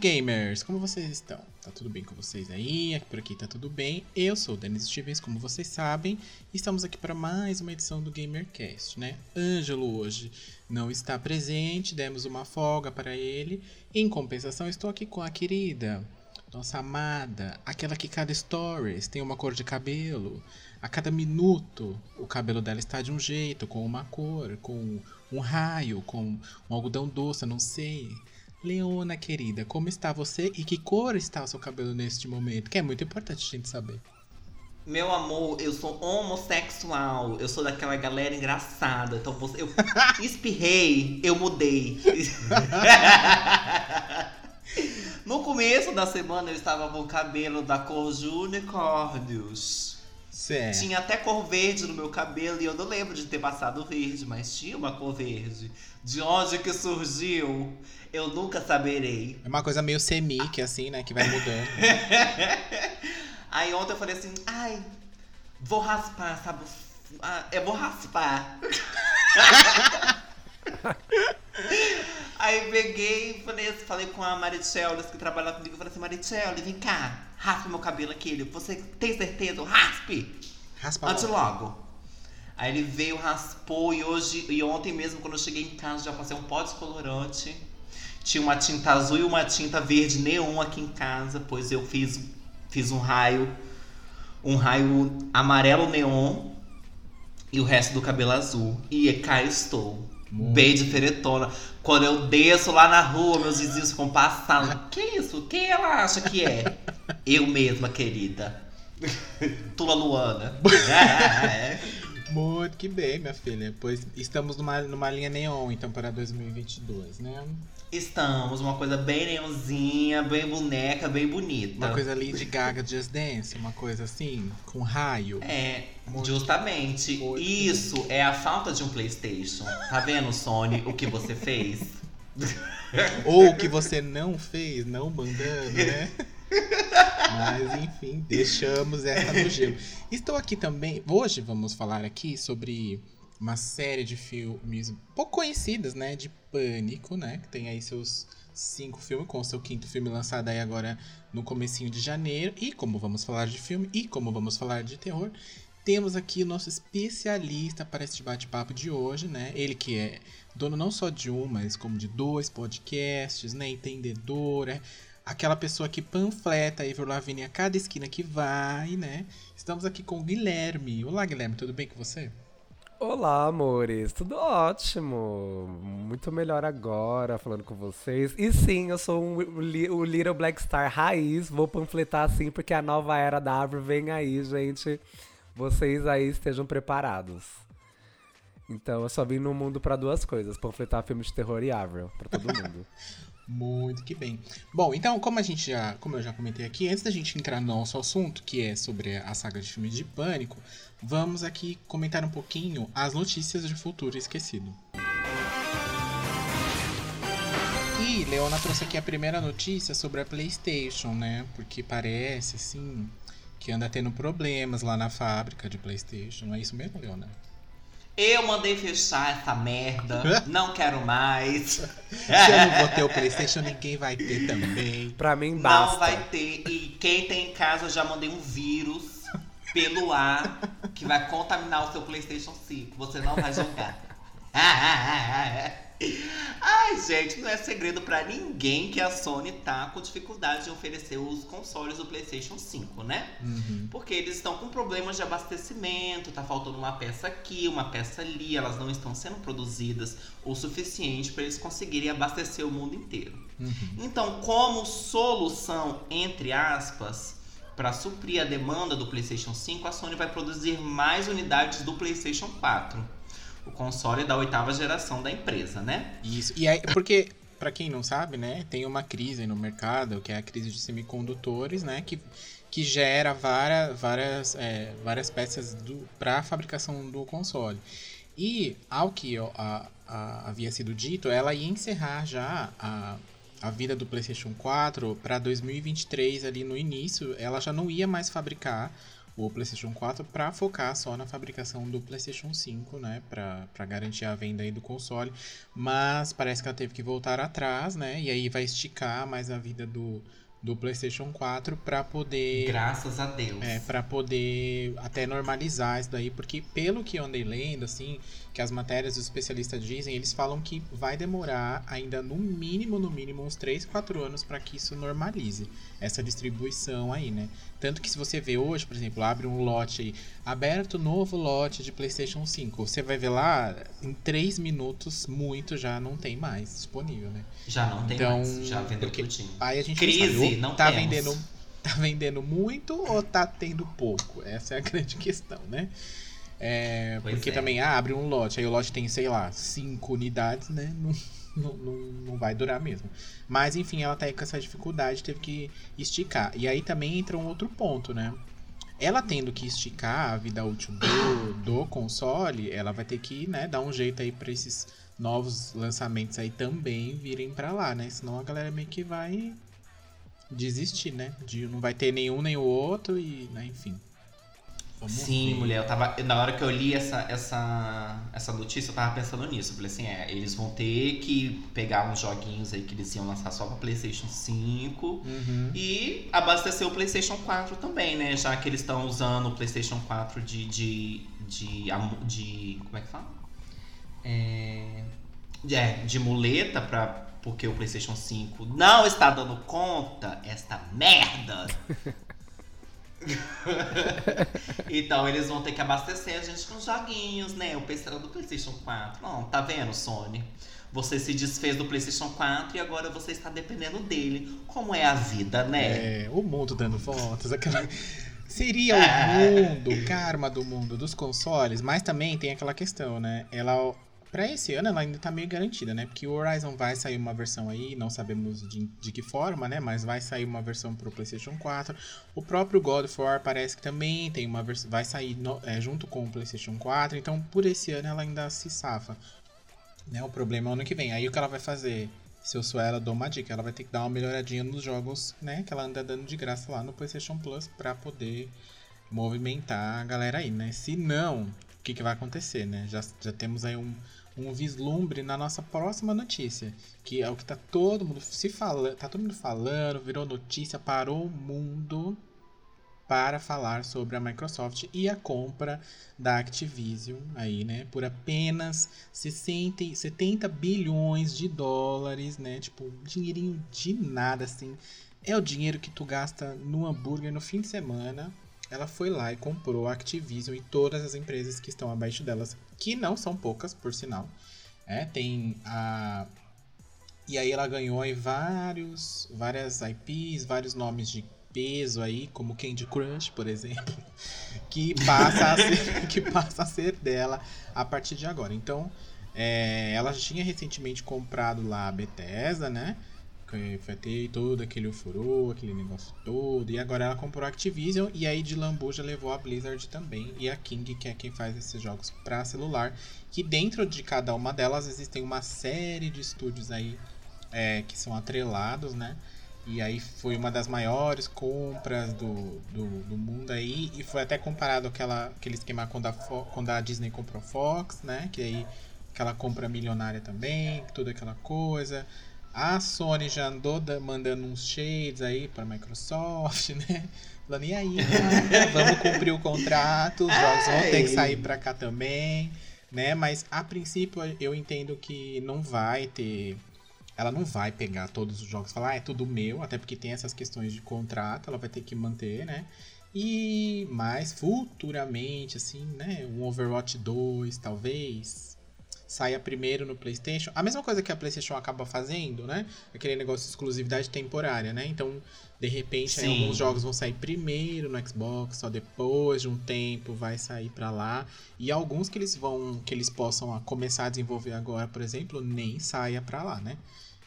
Gamers, como vocês estão? Tá tudo bem com vocês aí? Por aqui tá tudo bem. Eu sou o Denis Stevens, como vocês sabem, e estamos aqui para mais uma edição do GaymerCast, né? Ângelo hoje não está presente, demos uma folga para ele. Em compensação, estou aqui com a querida, nossa amada, aquela que cada stories tem uma cor de cabelo. A cada minuto o cabelo dela está de um jeito, com uma cor, com um raio, com um algodão doce, não sei. Leona, querida, como está você e que cor está o seu cabelo neste momento? Que é muito importante a gente saber. Meu amor, eu sou homossexual. Eu sou daquela galera engraçada. Então você, eu espirrei, eu mudei. No começo da semana eu estava com o cabelo da cor de unicórnios. Certo. Tinha até cor verde no meu cabelo e eu não lembro de ter passado verde, mas tinha uma cor verde. De onde que surgiu? Eu nunca saberei. É uma coisa meio semic, assim, né? Que vai mudando. Aí ontem eu falei assim, vou raspar, sabe? Eu vou raspar. Aí peguei e falei com a Marichelis, que trabalha comigo. Eu falei assim, Marichelis, vem cá, raspa meu cabelo aqui. Você tem certeza? Raspe! Raspa antes logo. Aí ele veio, raspou e ontem mesmo, quando eu cheguei em casa, já passei um pó descolorante. Tinha uma tinta azul e uma tinta verde neon aqui em casa, pois eu fiz um raio amarelo neon e o resto do cabelo azul. E cá estou. Bem de feretona. Quando eu desço lá na rua, meus vizinhos ficam passando. Que isso? Quem ela acha que é? Eu mesma, querida. Tula Luana. Muito que bem, minha filha. Pois estamos numa linha neon, então, para 2022, né? Estamos. Uma coisa bem neonzinha, bem boneca, bem bonita. Uma coisa Lady Gaga Just Dance, uma coisa assim, com raio. É, muito, justamente. Muito isso bem. É a falta de um PlayStation. Tá vendo, Sony, o que você fez? Ou o que você não fez, não mandando, né? Mas enfim, deixamos essa no gelo. Estou aqui também, hoje vamos falar aqui sobre uma série de filmes pouco conhecidas, né, de Pânico, né, que tem aí seus 5 filmes, com o seu 5º filme lançado aí agora no comecinho de janeiro. E como vamos falar de filme e como vamos falar de terror, temos aqui o nosso especialista para este bate-papo de hoje, né, ele que é dono não só de um, mas como de 2 podcasts, né, entendedor, é aquela pessoa que panfleta a Avril Lavigne a cada esquina que vai, né? Estamos aqui com o Guilherme. Olá, Guilherme, tudo bem com você? Olá, amores, tudo ótimo. Muito melhor agora falando com vocês. E sim, eu sou o Little Black Star raiz. Vou panfletar sim, porque a nova era da Avril vem aí, gente. Vocês aí estejam preparados. Então, eu só vim no mundo pra 2 coisas. Panfletar filmes de terror e Avril, pra todo mundo. Muito que bem. Bom, então, como eu já comentei aqui, antes da gente entrar no nosso assunto, que é sobre a saga de filmes de Pânico, vamos aqui comentar um pouquinho as notícias de futuro esquecido. E Leona trouxe aqui a primeira notícia sobre a PlayStation, né? Porque parece, assim, que anda tendo problemas lá na fábrica de PlayStation. Não é isso mesmo, Leona? Eu mandei fechar essa merda, não quero mais. Se eu não vou ter o PlayStation, ninguém vai ter também. Pra mim, basta. Não vai ter. E quem tem em casa, eu já mandei um vírus pelo ar que vai contaminar o seu PlayStation 5. Você não vai jogar. Ai, gente, não é segredo pra ninguém que a Sony tá com dificuldade de oferecer os consoles do PlayStation 5, né? Uhum. Porque eles estão com problemas de abastecimento, tá faltando uma peça aqui, uma peça ali. Elas não estão sendo produzidas o suficiente pra eles conseguirem abastecer o mundo inteiro. Uhum. Então, como solução, entre aspas, pra suprir a demanda do PlayStation 5, a Sony vai produzir mais unidades do PlayStation 4. O console da 8ª geração da empresa, né? Isso. E aí, porque para quem não sabe, né, tem uma crise no mercado, que é a crise de semicondutores, né, que gera várias peças para a fabricação do console. E, ao que havia sido dito, ela ia encerrar já a vida do PlayStation 4 para 2023, ali no início, ela já não ia mais fabricar o PlayStation 4 para focar só na fabricação do PlayStation 5, né, para garantir a venda aí do console, mas parece que ela teve que voltar atrás, né, e aí vai esticar mais a vida do PlayStation 4 para poder... Graças a Deus. Para poder até normalizar isso daí, porque pelo que eu andei lendo, assim, que as matérias dos especialistas dizem, eles falam que vai demorar ainda no mínimo uns 3, 4 anos para que isso normalize, essa distribuição aí, né? Tanto que se você vê hoje, por exemplo, abre um lote aí, aberto novo lote de PlayStation 5, você vai ver lá, em 3 minutos, muito já não tem mais disponível, né? Já não tem mais, já vendeu tudo. Aí a gente crise, não tá vendendo, muito ou tá tendo pouco? Essa é a grande questão, né? Também abre um lote, aí o lote tem, sei lá, 5 unidades, né? Não vai durar mesmo. Mas, enfim, ela tá aí com essa dificuldade, teve que esticar. E aí também entra um outro ponto, né? Ela tendo que esticar a vida útil do console, ela vai ter que, né, dar um jeito aí pra esses novos lançamentos aí também virem pra lá, né? Senão a galera meio que vai desistir, né? Não vai ter nenhum nem o outro e, né, enfim... Sim, mulher, eu tava. Na hora que eu li essa notícia, eu tava pensando nisso. Eu falei assim, eles vão ter que pegar uns joguinhos aí que eles iam lançar só pra PlayStation 5 e abastecer o PlayStation 4 também, né? Já que eles estão usando o PlayStation 4 de como é que fala? De muleta pra. Porque o PlayStation 5 não está dando conta, esta merda! Então eles vão ter que abastecer a gente com joguinhos, né? O pessoal do PlayStation 4. Não, tá vendo, Sony? Você se desfez do PlayStation 4 e agora você está dependendo dele. Como é a vida, né? O mundo dando voltas. Aquela... Seria o mundo, o karma do mundo dos consoles, mas também tem aquela questão, né? Ela, pra esse ano, ela ainda tá meio garantida, né? Porque o Horizon vai sair uma versão aí, não sabemos de que forma, né? Mas vai sair uma versão pro PlayStation 4. O próprio God of War parece que também tem uma versão, vai sair junto com o PlayStation 4. Então, por esse ano, ela ainda se safa, né? O problema é o ano que vem. Aí, o que ela vai fazer? Se eu sou ela, eu dou uma dica. Ela vai ter que dar uma melhoradinha nos jogos, né? Que ela anda dando de graça lá no PlayStation Plus pra poder movimentar a galera aí, né? Se não, o que vai acontecer, né? Já temos aí um vislumbre na nossa próxima notícia, que é o que tá todo mundo falando, virou notícia, parou o mundo para falar sobre a Microsoft e a compra da Activision aí, né, por apenas 70 bilhões de dólares, né, tipo, dinheirinho de nada, assim, é o dinheiro que tu gasta no hambúrguer no fim de semana. Ela foi lá e comprou a Activision e todas as empresas que estão abaixo delas, que não são poucas, por sinal. E aí ela ganhou aí várias IPs, vários nomes de peso aí, como Candy Crush, por exemplo, que passa a ser dela a partir de agora. Então, ela já tinha recentemente comprado lá a Bethesda, né? Vai ter todo aquele furor, aquele negócio todo. E agora ela comprou a Activision e aí de lambuja levou a Blizzard também e a King, que é quem faz esses jogos pra celular, que dentro de cada uma delas existem uma série de estúdios aí que são atrelados, né? E aí foi uma das maiores compras do mundo aí, e foi até comparado aquele esquema quando a Disney comprou Fox, né? Que aí aquela compra milionária também, toda aquela coisa. A Sony já andou mandando uns shades aí pra Microsoft, né? Falando, e aí, cara, vamos cumprir o contrato, os jogos vão ter que sair pra cá também, né? Mas, a princípio, eu entendo que não vai ter... Ela não vai pegar todos os jogos e falar, é tudo meu, até porque tem essas questões de contrato, ela vai ter que manter, né? E, mas, futuramente, assim, né? Um Overwatch 2, talvez... saia primeiro no PlayStation. A mesma coisa que a PlayStation acaba fazendo, né? Aquele negócio de exclusividade temporária, né? Então, de repente, aí alguns jogos vão sair primeiro no Xbox, só depois de um tempo vai sair pra lá. E alguns que eles possam começar a desenvolver agora, por exemplo, nem saia pra lá, né?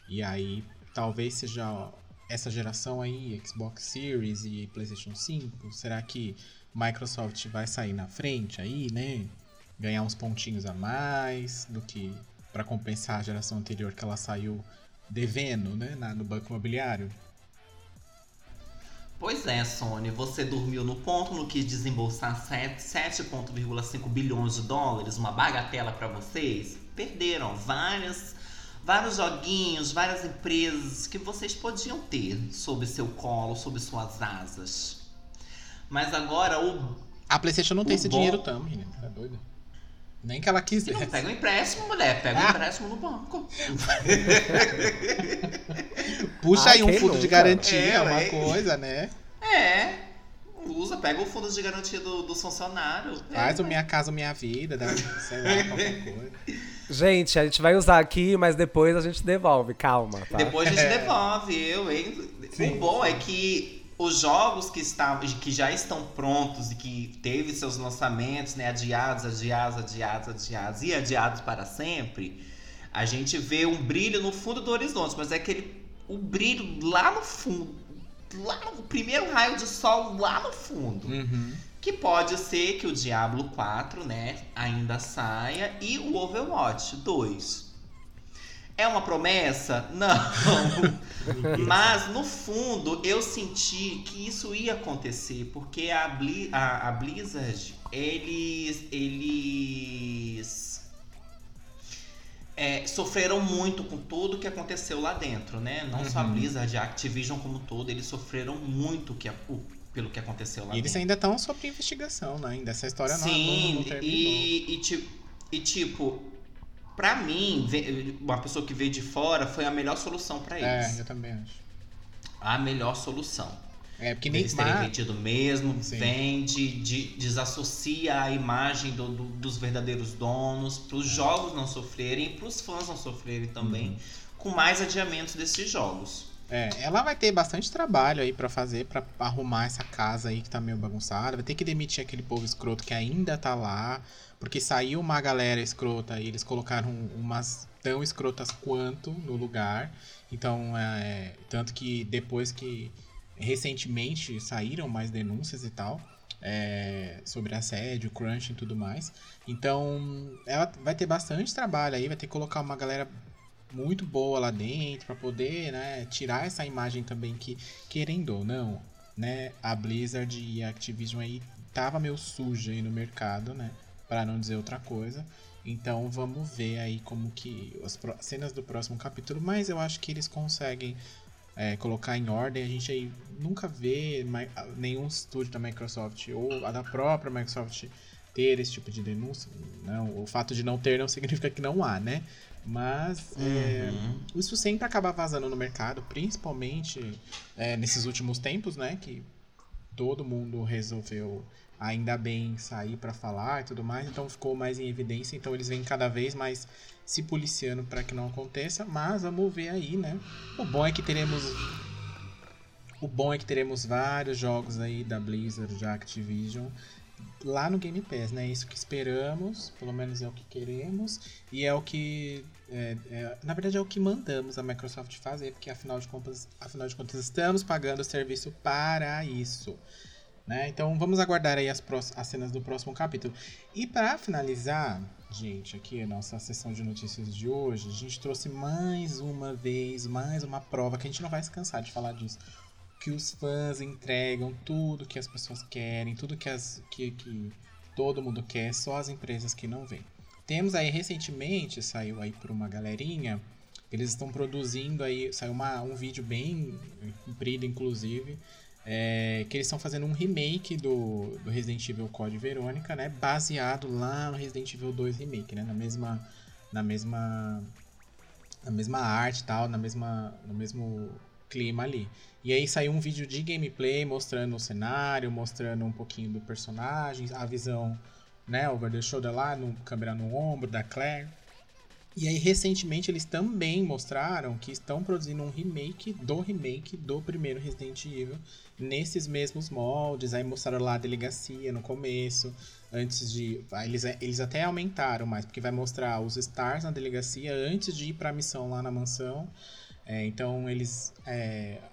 E aí, talvez seja essa geração aí, Xbox Series e PlayStation 5, será que Microsoft vai sair na frente aí, né? Ganhar uns pontinhos a mais do que para compensar a geração anterior que ela saiu devendo, né, no banco imobiliário. Pois é, Sony, você dormiu no ponto, não quis desembolsar 7,5 bilhões de dólares, uma bagatela para vocês? Perderam vários joguinhos, várias empresas que vocês podiam ter sob seu colo, sob suas asas. Mas agora o... A PlayStation não tem esse dinheiro também, né? Tá doida? Nem que ela quisesse. Pega um empréstimo, mulher. Pega um empréstimo no banco. Puxa aí um fundo de garantia, coisa, né? É. Usa, pega o fundo de garantia dos funcionários. Faz o Minha Casa Minha Vida, sei lá, qualquer coisa. Gente, a gente vai usar aqui, mas depois a gente devolve, calma, tá? Depois a gente devolve, hein? Sim. O bom é que os jogos que já estão prontos e que teve seus lançamentos, né, adiados e adiados para sempre, a gente vê um brilho no fundo do horizonte, mas é o brilho lá no fundo, lá no primeiro raio de sol lá no fundo, que pode ser que o Diablo 4, né, ainda saia, e o Overwatch 2. É uma promessa? Não. Mas, no fundo, eu senti que isso ia acontecer. Porque a Blizzard, eles sofreram muito com tudo o que aconteceu lá dentro, né? Não só a Blizzard, a Activision como um todo, eles sofreram muito pelo que aconteceu lá dentro. E eles ainda estão sob investigação, né? Ainda essa história não terminou. E tipo... Pra mim, uma pessoa que veio de fora, foi a melhor solução pra eles. É, eu também acho. A melhor solução. É, porque eles terem vendido mesmo, desassocia a imagem dos verdadeiros donos, pros jogos não sofrerem, pros fãs não sofrerem também, com mais adiamentos desses jogos. É, ela vai ter bastante trabalho aí pra fazer, pra arrumar essa casa aí que tá meio bagunçada. Vai ter que demitir aquele povo escroto que ainda tá lá. Porque saiu uma galera escrota e eles colocaram umas tão escrotas quanto no lugar. Então, tanto que depois que recentemente saíram mais denúncias e tal, sobre assédio, crunch e tudo mais. Então, ela vai ter bastante trabalho aí, vai ter que colocar uma galera muito boa lá dentro para poder, né, tirar essa imagem também que, querendo ou não, né, a Blizzard e a Activision aí tava meio suja aí no mercado, né? Para não dizer outra coisa. Então vamos ver aí como que as cenas do próximo capítulo, mas eu acho que eles conseguem colocar em ordem. A gente aí nunca vê nenhum estúdio da Microsoft ou a da própria Microsoft ter esse tipo de denúncia. Não, o fato de não ter não significa que não há, né? Mas isso sempre acaba vazando no mercado, principalmente nesses últimos tempos, né? Que todo mundo resolveu... ainda bem sair pra falar e tudo mais, então ficou mais em evidência, então eles vêm cada vez mais se policiando pra que não aconteça, mas vamos ver aí, né? O bom é que teremos vários jogos aí da Blizzard, da Activision, lá no Game Pass, né? É isso que esperamos, pelo menos é o que queremos, e é o que... na verdade é o que mandamos a Microsoft fazer, porque afinal de contas estamos pagando o serviço para isso. Né? Então vamos aguardar aí as cenas do próximo capítulo. E para finalizar, gente, aqui a nossa sessão de notícias de hoje, a gente trouxe mais uma prova, que a gente não vai se cansar de falar disso, que os fãs entregam tudo que as pessoas querem, tudo que todo mundo quer, só as empresas que não vêm. Temos aí recentemente, saiu aí por uma galerinha, eles estão produzindo aí, saiu um vídeo bem comprido inclusive, que eles estão fazendo um remake do Resident Evil Code Veronica, né? Baseado lá no Resident Evil 2 Remake, né? Na mesma arte e tal, no mesmo clima ali. E aí saiu um vídeo de gameplay mostrando o cenário, mostrando um pouquinho do personagem, a visão, né? Over the shoulder lá, câmera no ombro da Claire. E aí recentemente eles também mostraram que estão produzindo um remake do primeiro Resident Evil nesses mesmos moldes. Aí mostraram lá a delegacia no começo, antes de... Eles até aumentaram mais, porque vai mostrar os stars na delegacia antes de ir pra missão lá na mansão. Então eles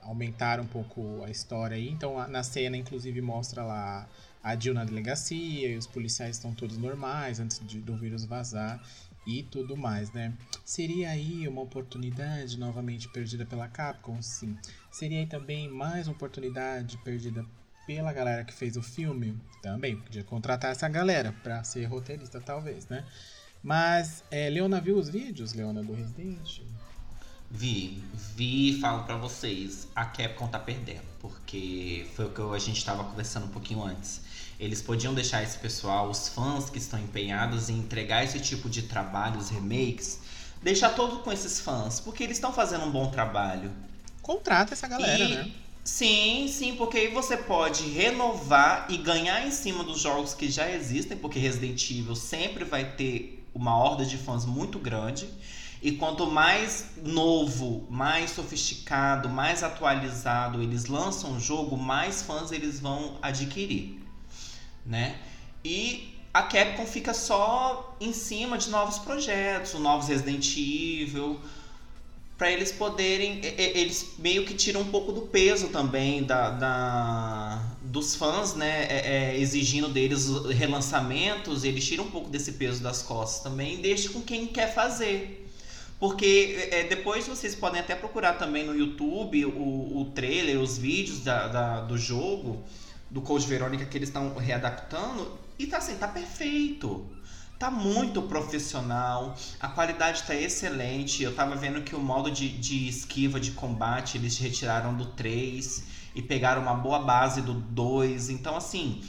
aumentaram um pouco a história aí. Então na cena inclusive mostra lá a Jill na delegacia e os policiais estão todos normais antes do vírus vazar e tudo mais, né? Seria aí uma oportunidade novamente perdida pela Capcom? Sim. Seria aí também mais uma oportunidade perdida pela galera que fez o filme? Também, podia contratar essa galera pra ser roteirista talvez, né? Mas, Leona viu os vídeos, Leona, do Resident? Vi e falo pra vocês, a Capcom tá perdendo, porque foi o que a gente tava conversando um pouquinho antes. Eles podiam deixar esse pessoal, os fãs que estão empenhados em entregar esse tipo de trabalho, os remakes, deixar todo com esses fãs, porque eles estão fazendo um bom trabalho. Contrata essa galera, né? Sim, porque aí você pode renovar e ganhar em cima dos jogos que já existem, porque Resident Evil sempre vai ter uma horda de fãs muito grande. E quanto mais novo, mais sofisticado, mais atualizado eles lançam o jogo, mais fãs eles vão adquirir, né? E a Capcom fica só em cima de novos projetos, novos Resident Evil, para eles poderem, eles meio que tiram um pouco do peso também dos fãs, né, exigindo deles relançamentos, eles tiram um pouco desse peso das costas também e deixam com quem quer fazer. Porque depois vocês podem até procurar também no YouTube o trailer, os vídeos do jogo, do Code Veronica que eles estão readaptando, e tá assim, tá perfeito. Tá muito profissional, a qualidade tá excelente. Eu tava vendo que o modo de esquiva de combate eles retiraram do 3 e pegaram uma boa base do 2. Então assim,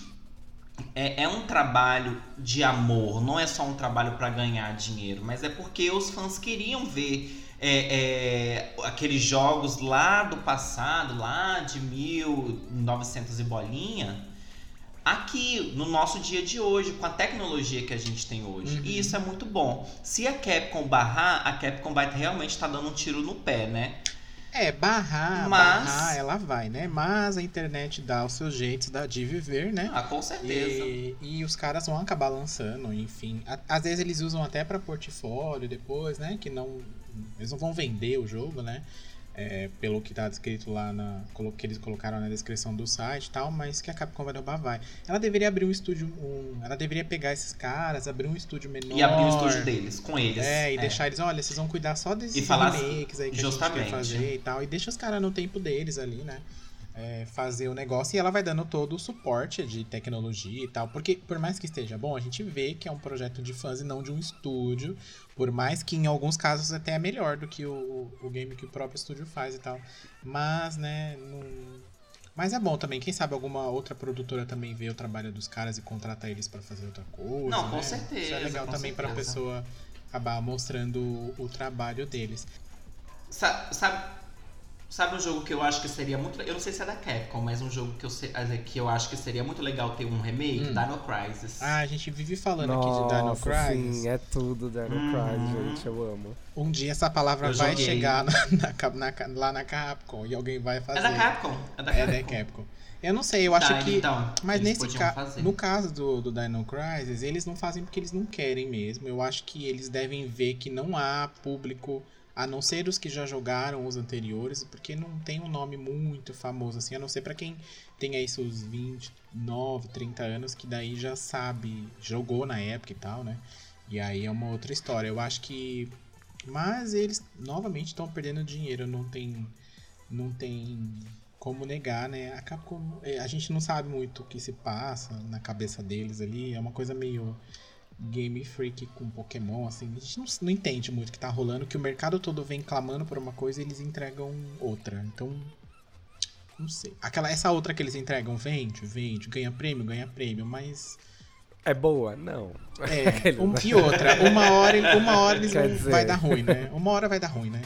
é um trabalho de amor, não é só um trabalho para ganhar dinheiro, mas é porque os fãs queriam ver aqueles jogos lá do passado, lá de 1900 e bolinha, aqui no nosso dia de hoje, com a tecnologia que a gente tem hoje. Uhum. E isso é muito bom. Se a Capcom barrar, a Capcom vai realmente estar dando um tiro no pé, né? Barrar, ela vai, né? Mas a internet dá os seus jeitos de viver, né? Ah, com certeza. E os caras vão acabar lançando, enfim. Às vezes eles usam até pra portfólio depois, né? Eles não vão vender o jogo, né? Pelo que tá descrito lá, que eles colocaram na descrição do site e tal, mas que a Capcom vai derrubar, vai. Ela deveria abrir um estúdio, ela deveria pegar esses caras, abrir um estúdio menor. E abrir o estúdio deles, com eles. Deixar eles, olha, vocês vão cuidar só desses remakes aí que justamente. A gente quer fazer e tal, e deixa os caras no tempo deles ali, né? Fazer o negócio, e ela vai dando todo o suporte de tecnologia e tal, porque por mais que esteja bom, a gente vê que é um projeto de fãs e não de um estúdio, por mais que em alguns casos até é melhor do que o game que o próprio estúdio faz e tal, mas né, mas é bom também, quem sabe alguma outra produtora também vê o trabalho dos caras e contrata eles pra fazer outra coisa, não, né? Com certeza, isso é legal também certeza. Pra pessoa acabar mostrando o trabalho deles. Sabe um jogo que eu acho que seria muito... Eu não sei se é da Capcom, mas um jogo que eu acho que seria muito legal ter um remake, Dino Crisis. Ah, a gente vive falando aqui de Dino Crisis. Sim, é tudo Dino Crisis, gente, eu amo. Um dia essa palavra vai chegar lá na Capcom e alguém vai fazer. É da Capcom. Eu não sei, eu acho que... Então, mas no caso do Dino Crisis, eles não fazem porque eles não querem mesmo. Eu acho que eles devem ver que não há público... A não ser os que já jogaram os anteriores, porque não tem um nome muito famoso, assim, a não ser pra quem tem aí seus 29, 30 anos, que daí já sabe, jogou na época e tal, né? E aí é uma outra história. Eu acho que... Mas eles, novamente, estão perdendo dinheiro, não tem como negar, né? A gente não sabe muito o que se passa na cabeça deles ali, é uma coisa meio... Game Freak com Pokémon, assim, a gente não entende muito o que tá rolando, que o mercado todo vem clamando por uma coisa e eles entregam outra, então não sei, essa outra que eles entregam vende, ganha prêmio, mas... É boa? Não. E outra, uma hora eles vão, vai dar ruim, né?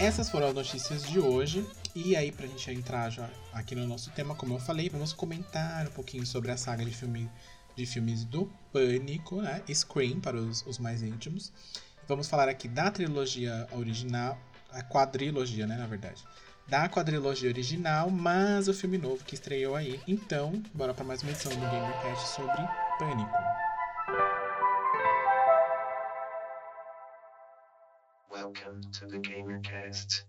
Essas foram as notícias de hoje, e aí pra gente entrar já aqui no nosso tema, como eu falei, vamos comentar um pouquinho sobre a saga de filmes do Pânico, né? Scream para os mais íntimos. Vamos falar aqui da trilogia original, a quadrilogia, né, na verdade. Da quadrilogia original, mas o filme novo que estreou aí. Então, bora pra mais uma edição do GaymerCast sobre Pânico. Welcome to the GaymerCast.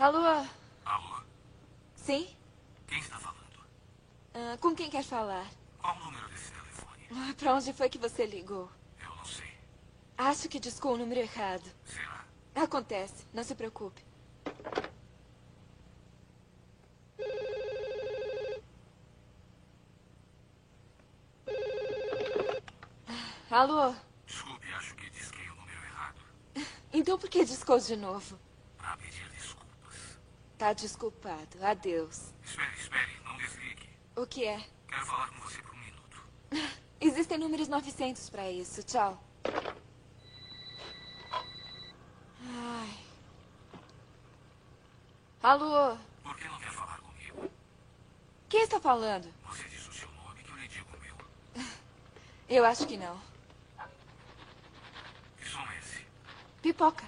Alô? Alô? Sim? Quem está falando? Com quem quer falar? Qual o número desse telefone? Pra onde foi que você ligou? Eu não sei. Acho que discou o número errado. Será? Acontece, não se preocupe. Alô? Desculpe, acho que disquei o número errado. Então por que discou de novo? Pra pedir desculpa. Tá desculpado. Adeus. Espere. Não desligue. O que é? Quero falar com você por um minuto. Existem números 900 pra isso. Tchau. Ai. Alô? Por que não quer falar comigo? Quem está falando? Você diz o seu nome que eu lhe digo o meu. Eu acho que não. Que som é esse? Pipoca.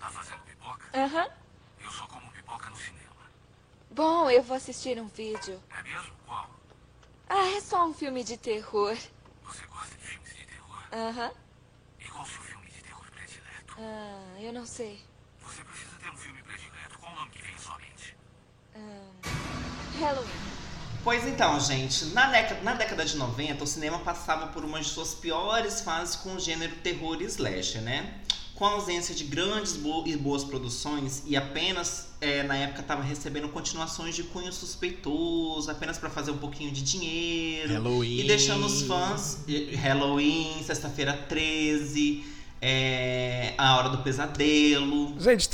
Tá fazendo pipoca? Aham. Eu só como pipoca no cinema. Bom, eu vou assistir um vídeo. É mesmo? Qual? Ah, é só um filme de terror. Você gosta de filmes de terror? Aham. E qual o seu filme de terror predileto? Ah, eu não sei. Você precisa ter um filme predileto. Qual o nome que vem somente? Halloween. Pois então, gente, na década de 90, o cinema passava por uma de suas piores fases com o gênero terror e slasher, né? Com a ausência de grandes e boas produções, e apenas, na época, estava recebendo continuações de cunho suspeitoso, apenas para fazer um pouquinho de dinheiro. Halloween. E deixando os fãs... Halloween, Sexta-feira 13, A Hora do Pesadelo... Gente,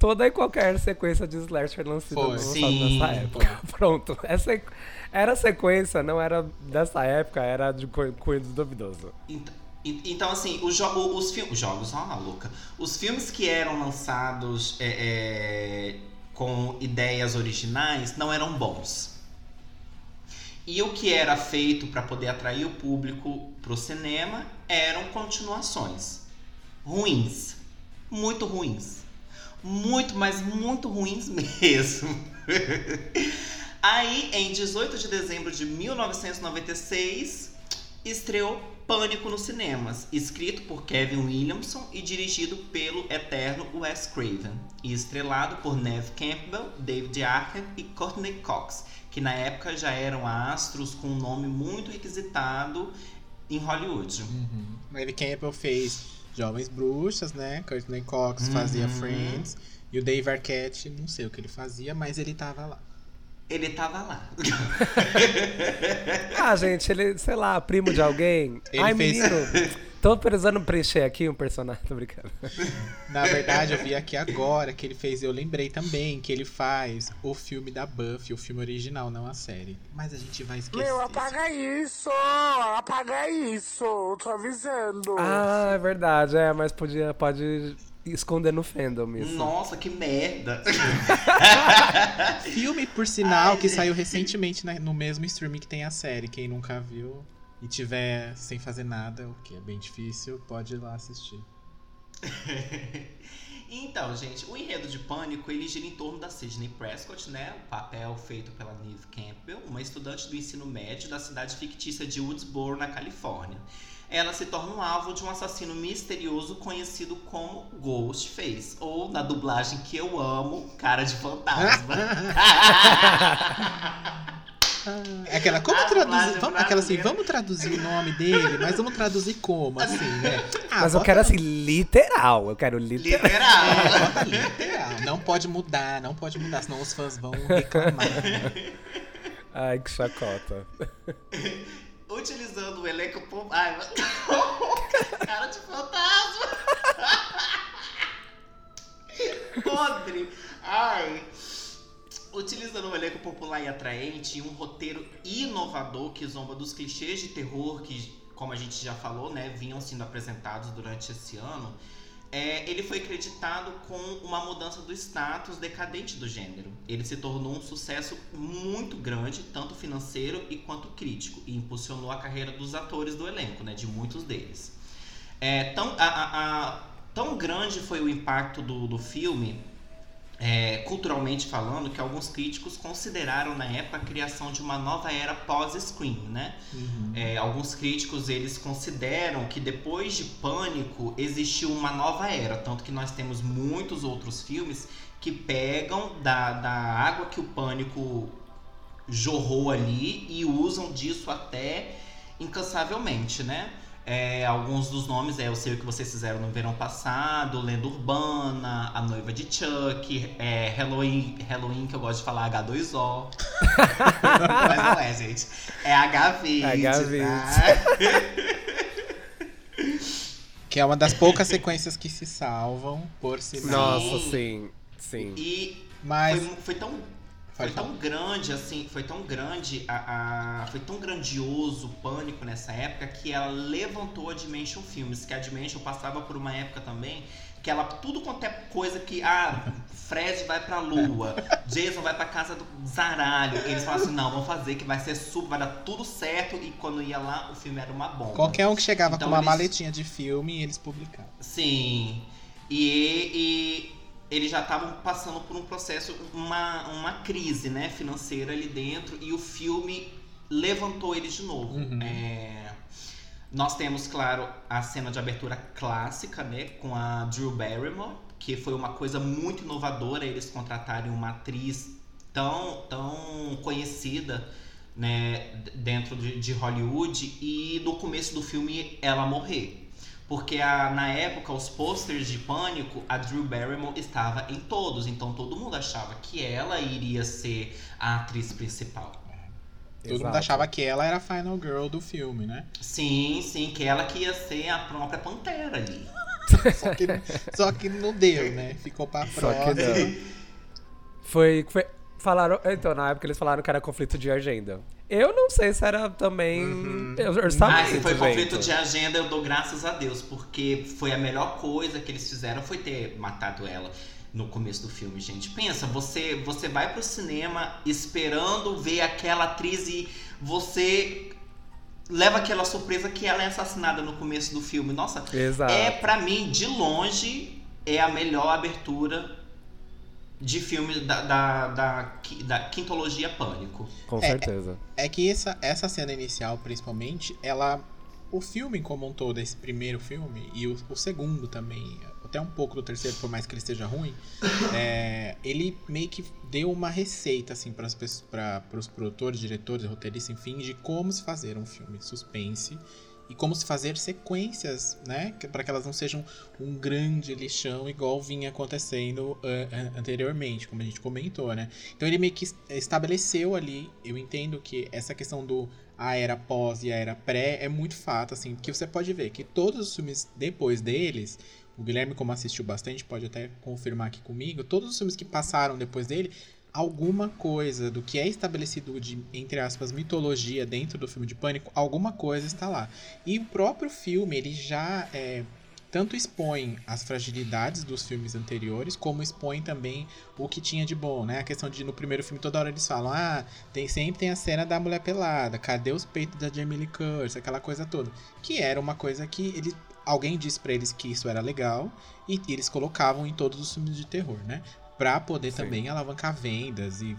toda e qualquer sequência de slasher lançada nessa época. Pronto. Era sequência, não era dessa época, era de cunho duvidoso. Então, assim, os filmes que eram lançados com ideias originais não eram bons. E o que era feito para poder atrair o público pro cinema eram continuações ruins. Muito ruins. Muito, mas muito ruins mesmo. Aí, em 18 de dezembro de 1996, estreou Pânico nos cinemas, escrito por Kevin Williamson e dirigido pelo eterno Wes Craven, e estrelado por Neve Campbell, David Arquette e Courteney Cox, que na época já eram astros com um nome muito requisitado em Hollywood. Uhum. Neve Campbell fez Jovens Bruxas, né? Courteney Cox fazia Friends, e o David Arquette, não sei o que ele fazia, mas ele tava lá. Ele tava lá. Ah, gente, ele, sei lá, primo de alguém. Ele menino, tô precisando preencher aqui um personagem, tô brincando. Na verdade, eu vi aqui agora que ele fez, eu lembrei também que ele faz o filme da Buffy, o filme original, não a série. Mas a gente vai esquecer. Meu, apaga isso! Apaga isso! Eu tô avisando. Ah, é verdade, mas pode... esconder no fandom isso. Nossa, que merda. Filme, por sinal, que saiu recentemente no mesmo streaming que tem a série. Quem nunca viu e tiver sem fazer nada, o que é bem difícil, pode ir lá assistir. Então, gente, o enredo de Pânico, ele gira em torno da Sidney Prescott, né? O papel feito pela Neve Campbell, uma estudante do ensino médio da cidade fictícia de Woodsboro, na Califórnia. Ela se torna um alvo de um assassino misterioso conhecido como Ghostface, ou, na dublagem que eu amo, cara de fantasma. Vamos traduzir o nome dele, mas vamos traduzir como, assim, né? Mas eu quero, assim, literal. Eu quero literal. Literal. Não pode mudar, senão os fãs vão reclamar. Ai, que chacota. Utilizando o elenco... Ai, cara de fantasma! Podre! Ai! Utilizando um elenco popular e atraente e um roteiro inovador que zomba dos clichês de terror que, como a gente já falou, né, vinham sendo apresentados durante esse ano, ele foi creditado com uma mudança do status decadente do gênero. Ele se tornou um sucesso muito grande, tanto financeiro e quanto crítico, e impulsionou a carreira dos atores do elenco, né, de muitos deles. Tão grande foi o impacto do filme, culturalmente falando, que alguns críticos consideraram na época a criação de uma nova era pós-Scream, né? Uhum. Alguns críticos, eles consideram que depois de Pânico existiu uma nova era, tanto que nós temos muitos outros filmes que pegam da água que o Pânico jorrou ali e usam disso até incansavelmente, né? Alguns dos nomes Eu Sei O Que Vocês Fizeram No Verão Passado, Lenda Urbana, A Noiva de Chucky, Halloween, que eu gosto de falar H2O. Mas não é, gente. É H20, tá? Que é uma das poucas sequências que se salvam, por sinal. Nossa, sim. E mas foi tão grandioso o Pânico nessa época que ela levantou a Dimension Filmes, que a Dimension passava por uma época também que ela, tudo quanto é coisa que, Fred vai pra lua, Jason vai pra casa do zaralho, eles falavam assim, não, vamos fazer que vai ser super, vai dar tudo certo, e quando ia lá, o filme era uma bomba. Qualquer um que chegava então, com uma maletinha de filme, eles publicavam. Sim, e eles já estavam passando por um processo, uma crise, né, financeira ali dentro, e o filme levantou eles de novo. Uhum. Nós temos, claro, a cena de abertura clássica, né, com a Drew Barrymore, que foi uma coisa muito inovadora eles contratarem uma atriz tão conhecida, né, dentro de Hollywood, e no começo do filme ela morrer. Porque na época, os posters de Pânico, a Drew Barrymore estava em todos. Então, todo mundo achava que ela iria ser a atriz principal. Todo mundo achava que ela era a final girl do filme, né? Sim. Que ela que ia ser a própria Pantera ali. só que não deu, né? Ficou pra próxima. Foi... Falaram, então, na época eles falaram que era conflito de agenda. Eu não sei se era também... Uhum. Eu sabia. Mas se foi conflito de agenda, eu dou graças a Deus. Porque foi a melhor coisa que eles fizeram, foi ter matado ela no começo do filme, gente. Pensa, você vai pro cinema esperando ver aquela atriz e você leva aquela surpresa que ela é assassinada no começo do filme. Nossa, exato. Pra mim, de longe, é a melhor abertura de filme da quintologia Pânico. Com certeza. É que essa cena inicial, principalmente, o filme como um todo, esse primeiro filme, e o segundo também, até um pouco do terceiro, por mais que ele esteja ruim, ele meio que deu uma receita, assim, para os produtores, diretores, roteiristas, enfim, de como se fazer um filme de suspense. E como se fazer sequências, né? Para que elas não sejam um grande lixão igual vinha acontecendo anteriormente, como a gente comentou, né? Então ele meio que estabeleceu ali, eu entendo que essa questão do a era pós e a era pré é muito fato, assim, porque você pode ver que todos os filmes depois deles, o Guilherme, como assistiu bastante, pode até confirmar aqui comigo, todos os filmes que passaram depois dele, alguma coisa do que é estabelecido de, entre aspas, mitologia dentro do filme de Pânico, alguma coisa está lá. E o próprio filme, ele já tanto expõe as fragilidades dos filmes anteriores, como expõe também o que tinha de bom, né? A questão de, no primeiro filme, toda hora eles falam, sempre tem a cena da mulher pelada, cadê os peitos da Jamie Lee Curtis, aquela coisa toda. Que era uma coisa que alguém disse pra eles que isso era legal, e eles colocavam em todos os filmes de terror, né? Pra poder Sim. também alavancar vendas e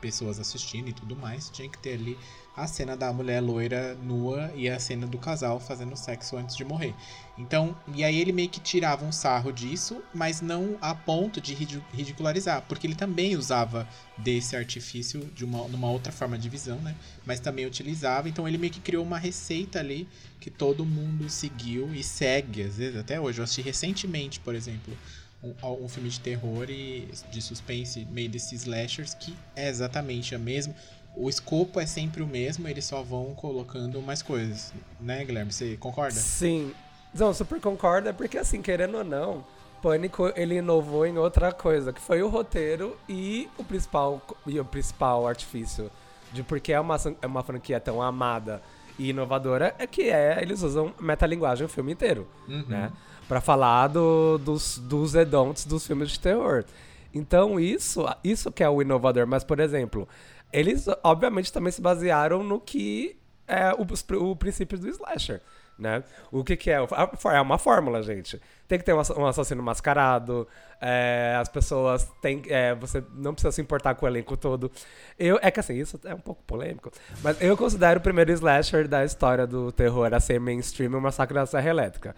pessoas assistindo e tudo mais, tinha que ter ali a cena da mulher loira nua e a cena do casal fazendo sexo antes de morrer. Então, e aí ele meio que tirava um sarro disso, mas não a ponto de ridicularizar, porque ele também usava desse artifício de numa outra forma de visão, né? Mas também utilizava, então ele meio que criou uma receita ali que todo mundo seguiu e segue, às vezes, até hoje. Eu assisti recentemente, por exemplo, um filme de terror e de suspense meio desses slashers que é exatamente o mesmo, o escopo é sempre o mesmo, eles só vão colocando mais coisas, né, Guilherme? Você concorda? Sim, não, super concordo, porque assim, querendo ou não, Pânico ele inovou em outra coisa, que foi o roteiro e o principal artifício de porque é uma franquia tão amada e inovadora, eles usam metalinguagem o filme inteiro, uhum. né? pra falar dos add-ons dos filmes de terror. Então isso que é o inovador. Mas, por exemplo, eles obviamente também se basearam no que é o princípio do slasher, né? O que é? É uma fórmula, gente. Tem que ter um assassino mascarado, as pessoas têm... você não precisa se importar com o elenco todo. É que assim, isso é um pouco polêmico, mas eu considero o primeiro slasher da história do terror a ser mainstream o Massacre da Serra Elétrica.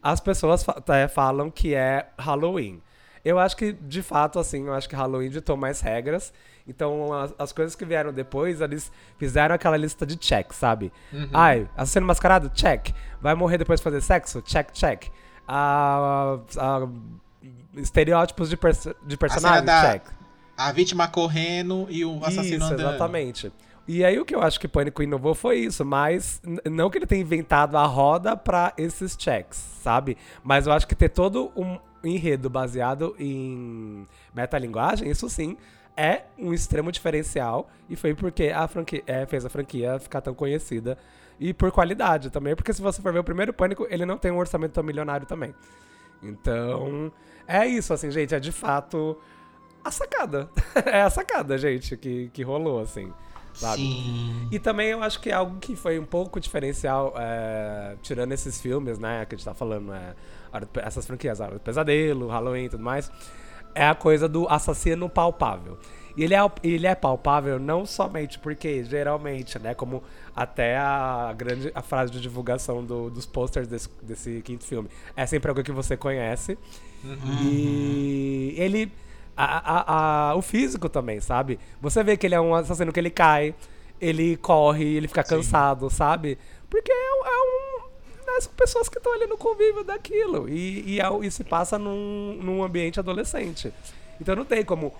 As pessoas falam que é Halloween. Eu acho que, de fato, assim, eu acho que Halloween ditou mais regras. Então, as coisas que vieram depois, eles fizeram aquela lista de check, sabe? Uhum. Ai, assassino mascarado? Check. Vai morrer depois de fazer sexo? Check, check. Estereótipos de personagem? Check. A vítima correndo e o assassino andando. Isso, exatamente. E aí, o que eu acho que Pânico inovou foi isso, mas não que ele tenha inventado a roda pra esses checks, sabe? Mas eu acho que ter todo um enredo baseado em metalinguagem, isso sim, é um extremo diferencial. E foi porque a franquia, fez a franquia ficar tão conhecida. E por qualidade também, porque se você for ver o primeiro Pânico, ele não tem um orçamento tão milionário também. Então, é isso, assim, gente, é de fato a sacada. É a sacada, gente, que rolou, assim. Sabe? Sim. E também eu acho que é algo que foi um pouco diferencial, tirando esses filmes, né, que a gente tá falando, essas franquias, Hora do Pesadelo, Halloween e tudo mais, é a coisa do assassino palpável. E ele é palpável não somente porque, geralmente, né, como até a frase de divulgação dos posters desse quinto filme, é sempre algo que você conhece. Uhum. E ele... o físico também, sabe? Você vê que ele é um assassino que ele cai, ele corre, ele fica cansado, sabe? Porque são pessoas que estão ali no convívio daquilo. E se passa num ambiente adolescente. Então não tem como...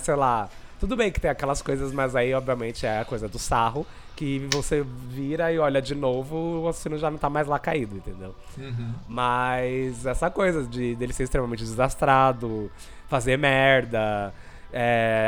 sei lá... Tudo bem que tem aquelas coisas, mas aí, obviamente, é a coisa do sarro, que você vira e olha de novo, o assassino já não tá mais lá caído, entendeu? Uhum. Mas essa coisa dele ser extremamente desastrado... fazer merda,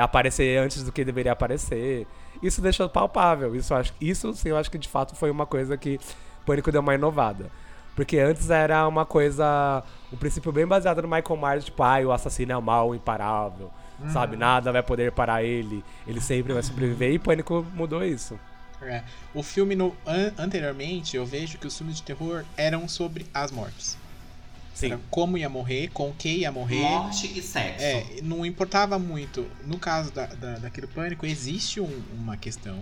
aparecer antes do que deveria aparecer. Isso deixou palpável. Isso sim, eu acho que de fato foi uma coisa que Pânico deu uma inovada. Porque antes era uma coisa, um princípio bem baseado no Michael Myers, tipo, o assassino é o mal imparável, sabe? Nada vai poder parar ele, ele sempre vai sobreviver, e Pânico mudou isso. É. O filme, anteriormente, eu vejo que os filmes de terror eram sobre as mortes. Era como ia morrer, com quem ia morrer. Morte e sexo. Não importava muito. No caso daquele Pânico, existe uma questão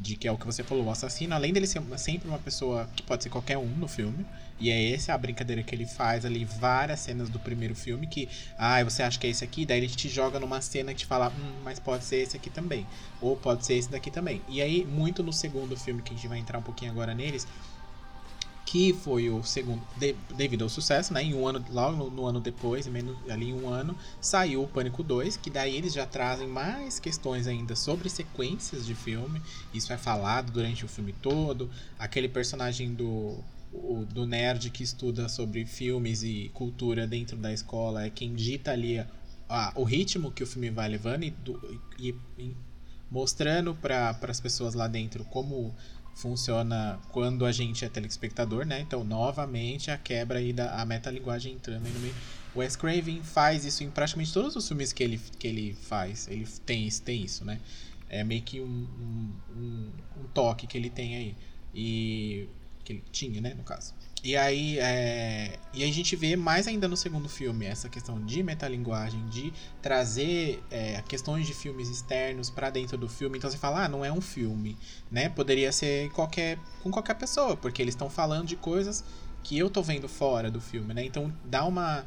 de que é o que você falou, o assassino, além dele ser sempre uma pessoa que pode ser qualquer um no filme, e é essa a brincadeira que ele faz ali, várias cenas do primeiro filme que, você acha que é esse aqui, daí ele te joga numa cena que te fala, mas pode ser esse aqui também, ou pode ser esse daqui também. E aí, muito no segundo filme, que a gente vai entrar um pouquinho agora neles, que foi o segundo, devido ao sucesso, né? Em um ano, logo no ano depois, menos ali em um ano, saiu o Pânico 2, que daí eles já trazem mais questões ainda sobre sequências de filme. Isso é falado durante o filme todo. Aquele personagem do nerd que estuda sobre filmes e cultura dentro da escola é quem dita ali o ritmo que o filme vai levando e mostrando para as pessoas lá dentro como... funciona quando a gente é telespectador, né? Então, novamente, a quebra aí da metalinguagem entrando aí no meio. O Wes Craven faz isso em praticamente todos os filmes que ele faz. Ele tem isso, né? É meio que um toque que ele tem aí. E que ele tinha, né, no caso. E aí, e a gente vê mais ainda no segundo filme essa questão de metalinguagem, de trazer questões de filmes externos pra dentro do filme. Então você fala, não é um filme, né? Poderia ser com qualquer pessoa, porque eles estão falando de coisas que eu tô vendo fora do filme, né? Então dá uma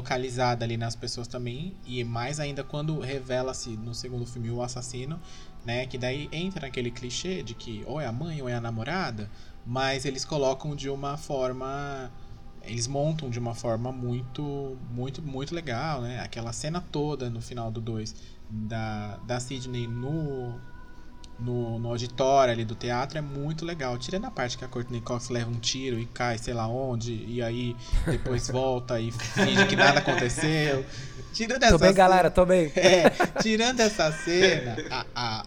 localizada ali nas pessoas também, e mais ainda quando revela-se no segundo filme o assassino, né? Que daí entra naquele clichê de que ou é a mãe ou é a namorada, mas eles colocam de uma forma... Eles montam de uma forma muito, muito, muito legal, né? Aquela cena toda no final do 2 da Sidney no auditório ali do teatro é muito legal. Tirando a parte que a Courteney Cox leva um tiro e cai sei lá onde, e aí depois volta e finge que nada aconteceu. Tirando essa cena, galera, tô bem. Tirando essa cena,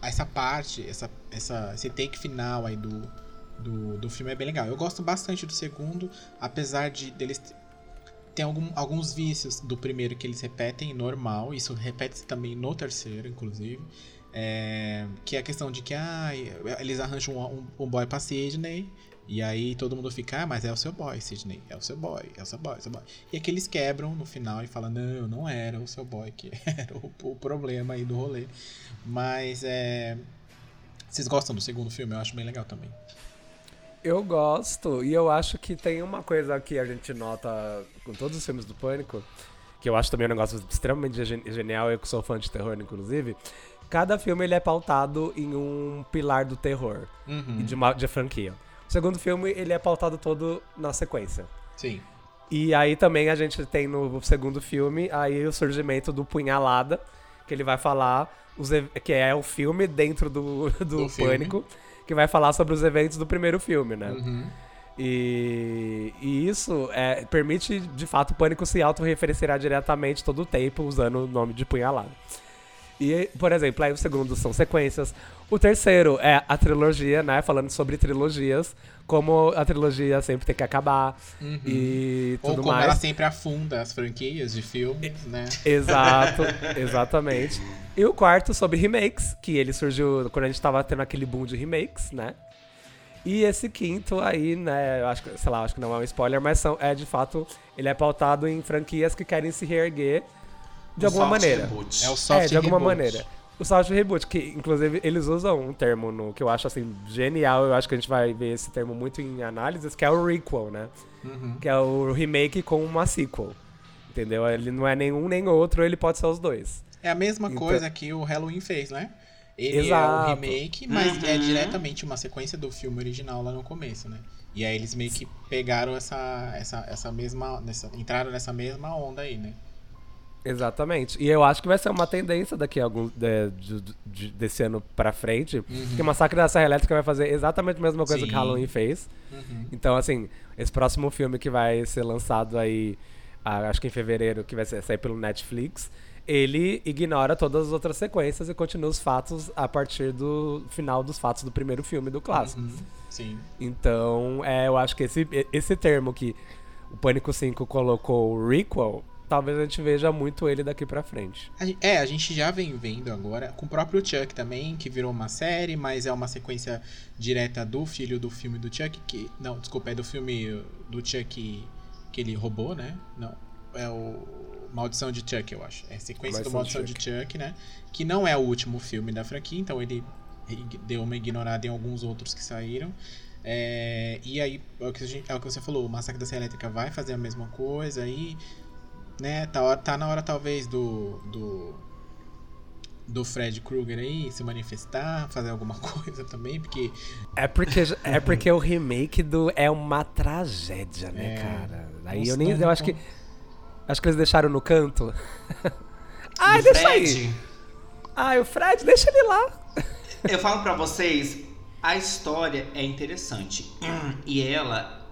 essa parte, esse take final aí do filme é bem legal. Eu gosto bastante do segundo, apesar de deles Tem alguns vícios do primeiro que eles repetem, normal. Isso repete-se também no terceiro, inclusive. Que é a questão de que eles arranjam um boy pra Sidney. E aí todo mundo fica, mas é o seu boy, Sidney. É o seu boy. E aqui eles quebram no final e falam, não era o seu boy, que era o problema aí do rolê. Mas vocês gostam do segundo filme? Eu acho bem legal também. Eu gosto, e eu acho que tem uma coisa que a gente nota com todos os filmes do Pânico, que eu acho também um negócio extremamente genial, eu que sou fã de terror, inclusive. Cada filme ele é pautado em um pilar do terror, e de franquia. O segundo filme ele é pautado todo na sequência. Sim. E aí também a gente tem no segundo filme aí o surgimento do Punhalada, que ele vai falar, que é o filme dentro do Pânico. Que vai falar sobre os eventos do primeiro filme, né? E isso permite, de fato, o Pânico se autorreferenciar diretamente todo o tempo, usando o nome de Punhalada. E, por exemplo, aí o segundo são sequências. O terceiro é a trilogia, né? Falando sobre trilogias, como a trilogia sempre tem que acabar e tudo mais. Ou como ela sempre afunda as franquias de filmes, né? Exato, exatamente. E o quarto sobre remakes, que ele surgiu quando a gente tava tendo aquele boom de remakes, né? E esse quinto aí, né, acho que não é um spoiler, mas de fato, ele é pautado em franquias que querem se reerguer de alguma maneira. Reboot. É o soft de alguma maneira. O soft reboot, que inclusive eles usam um termo que eu acho assim genial, eu acho que a gente vai ver esse termo muito em análises, que é o requel, né? Que é o remake com uma sequel, entendeu? Ele não é nenhum nem outro, ele pode ser os dois. É a mesma coisa que o Halloween fez, né? Ele é o remake, mas é diretamente uma sequência do filme original lá no começo, né? E aí eles meio que pegaram essa mesma... entraram nessa mesma onda aí, né? Exatamente. E eu acho que vai ser uma tendência daqui a algum... desse ano pra frente, que o Massacre da Serra Elétrica vai fazer exatamente a mesma coisa que Halloween fez. Então, assim, esse próximo filme que vai ser lançado aí, acho que em fevereiro, que vai sair pelo Netflix... Ele ignora todas as outras sequências e continua os fatos a partir do final dos fatos do primeiro filme do clássico. Sim. Então, eu acho que esse termo que o Pânico 5 colocou, requel, talvez a gente veja muito ele daqui pra frente. A gente já vem vendo agora, com o próprio Chuck também, que virou uma série, mas é uma sequência direta do filho do filme do Chuck, é do filme do Chuck que ele roubou, né? Não, é o... Maldição de Chuck, eu acho. É a sequência do Maldição de Chuck, né? Que não é o último filme da franquia, então ele deu uma ignorada em alguns outros que saíram. E aí, é o que você falou, o Massacre da Serra Elétrica vai fazer a mesma coisa aí, né? Tá na hora, talvez, do Fred Krueger aí se manifestar, fazer alguma coisa também, porque... É porque o remake é uma tragédia, né, cara? Aí eu acho que... Acho que eles deixaram no canto. Ai, deixa aí. Ai, o Fred, deixa ele lá. Eu falo pra vocês, a história é interessante. E ela,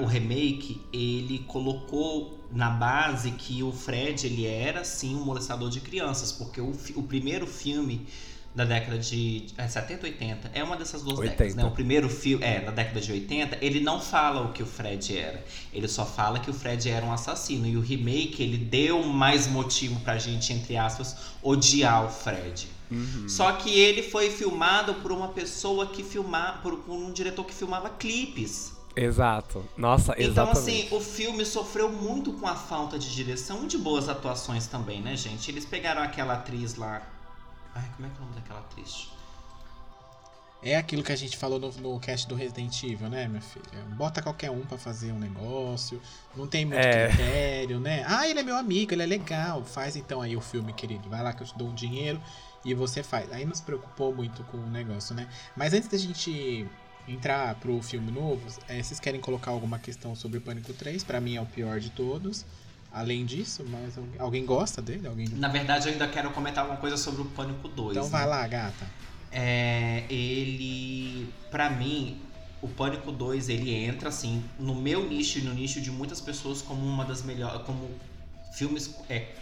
o remake, ele colocou na base que o Fred, ele era, sim, um molestador de crianças. Porque o primeiro filme da década de 70, 80, é uma dessas duas 80. Décadas, né? O primeiro filme, da década de 80, ele não fala o que o Fred era. Ele só fala que o Fred era um assassino. E o remake, ele deu mais motivo pra gente, entre aspas, odiar o Fred. Só que ele foi filmado por uma pessoa que filmava, por um diretor que filmava clipes. Exato. Nossa, exatamente. Então, assim, o filme sofreu muito com a falta de direção e de boas atuações também, né, gente? Eles pegaram aquela atriz lá... Ai, como é que é o nome daquela atriz? É aquilo que a gente falou no cast do Resident Evil, né, minha filha? Bota qualquer um pra fazer um negócio, não tem muito critério, né? Ah, ele é meu amigo, ele é legal, faz então aí o filme, querido. Vai lá que eu te dou um dinheiro e você faz. Aí não se preocupou muito com o negócio, né? Mas antes da gente entrar pro filme novo, vocês querem colocar alguma questão sobre o Pânico 3? Pra mim é o pior de todos. Além disso, mas alguém gosta dele? Na verdade, eu ainda quero comentar alguma coisa sobre o Pânico 2. Então, né? Vai lá, gata. Ele... Pra mim, o Pânico 2, ele entra, assim, no meu nicho e no nicho de muitas pessoas como uma das melhores... Como filmes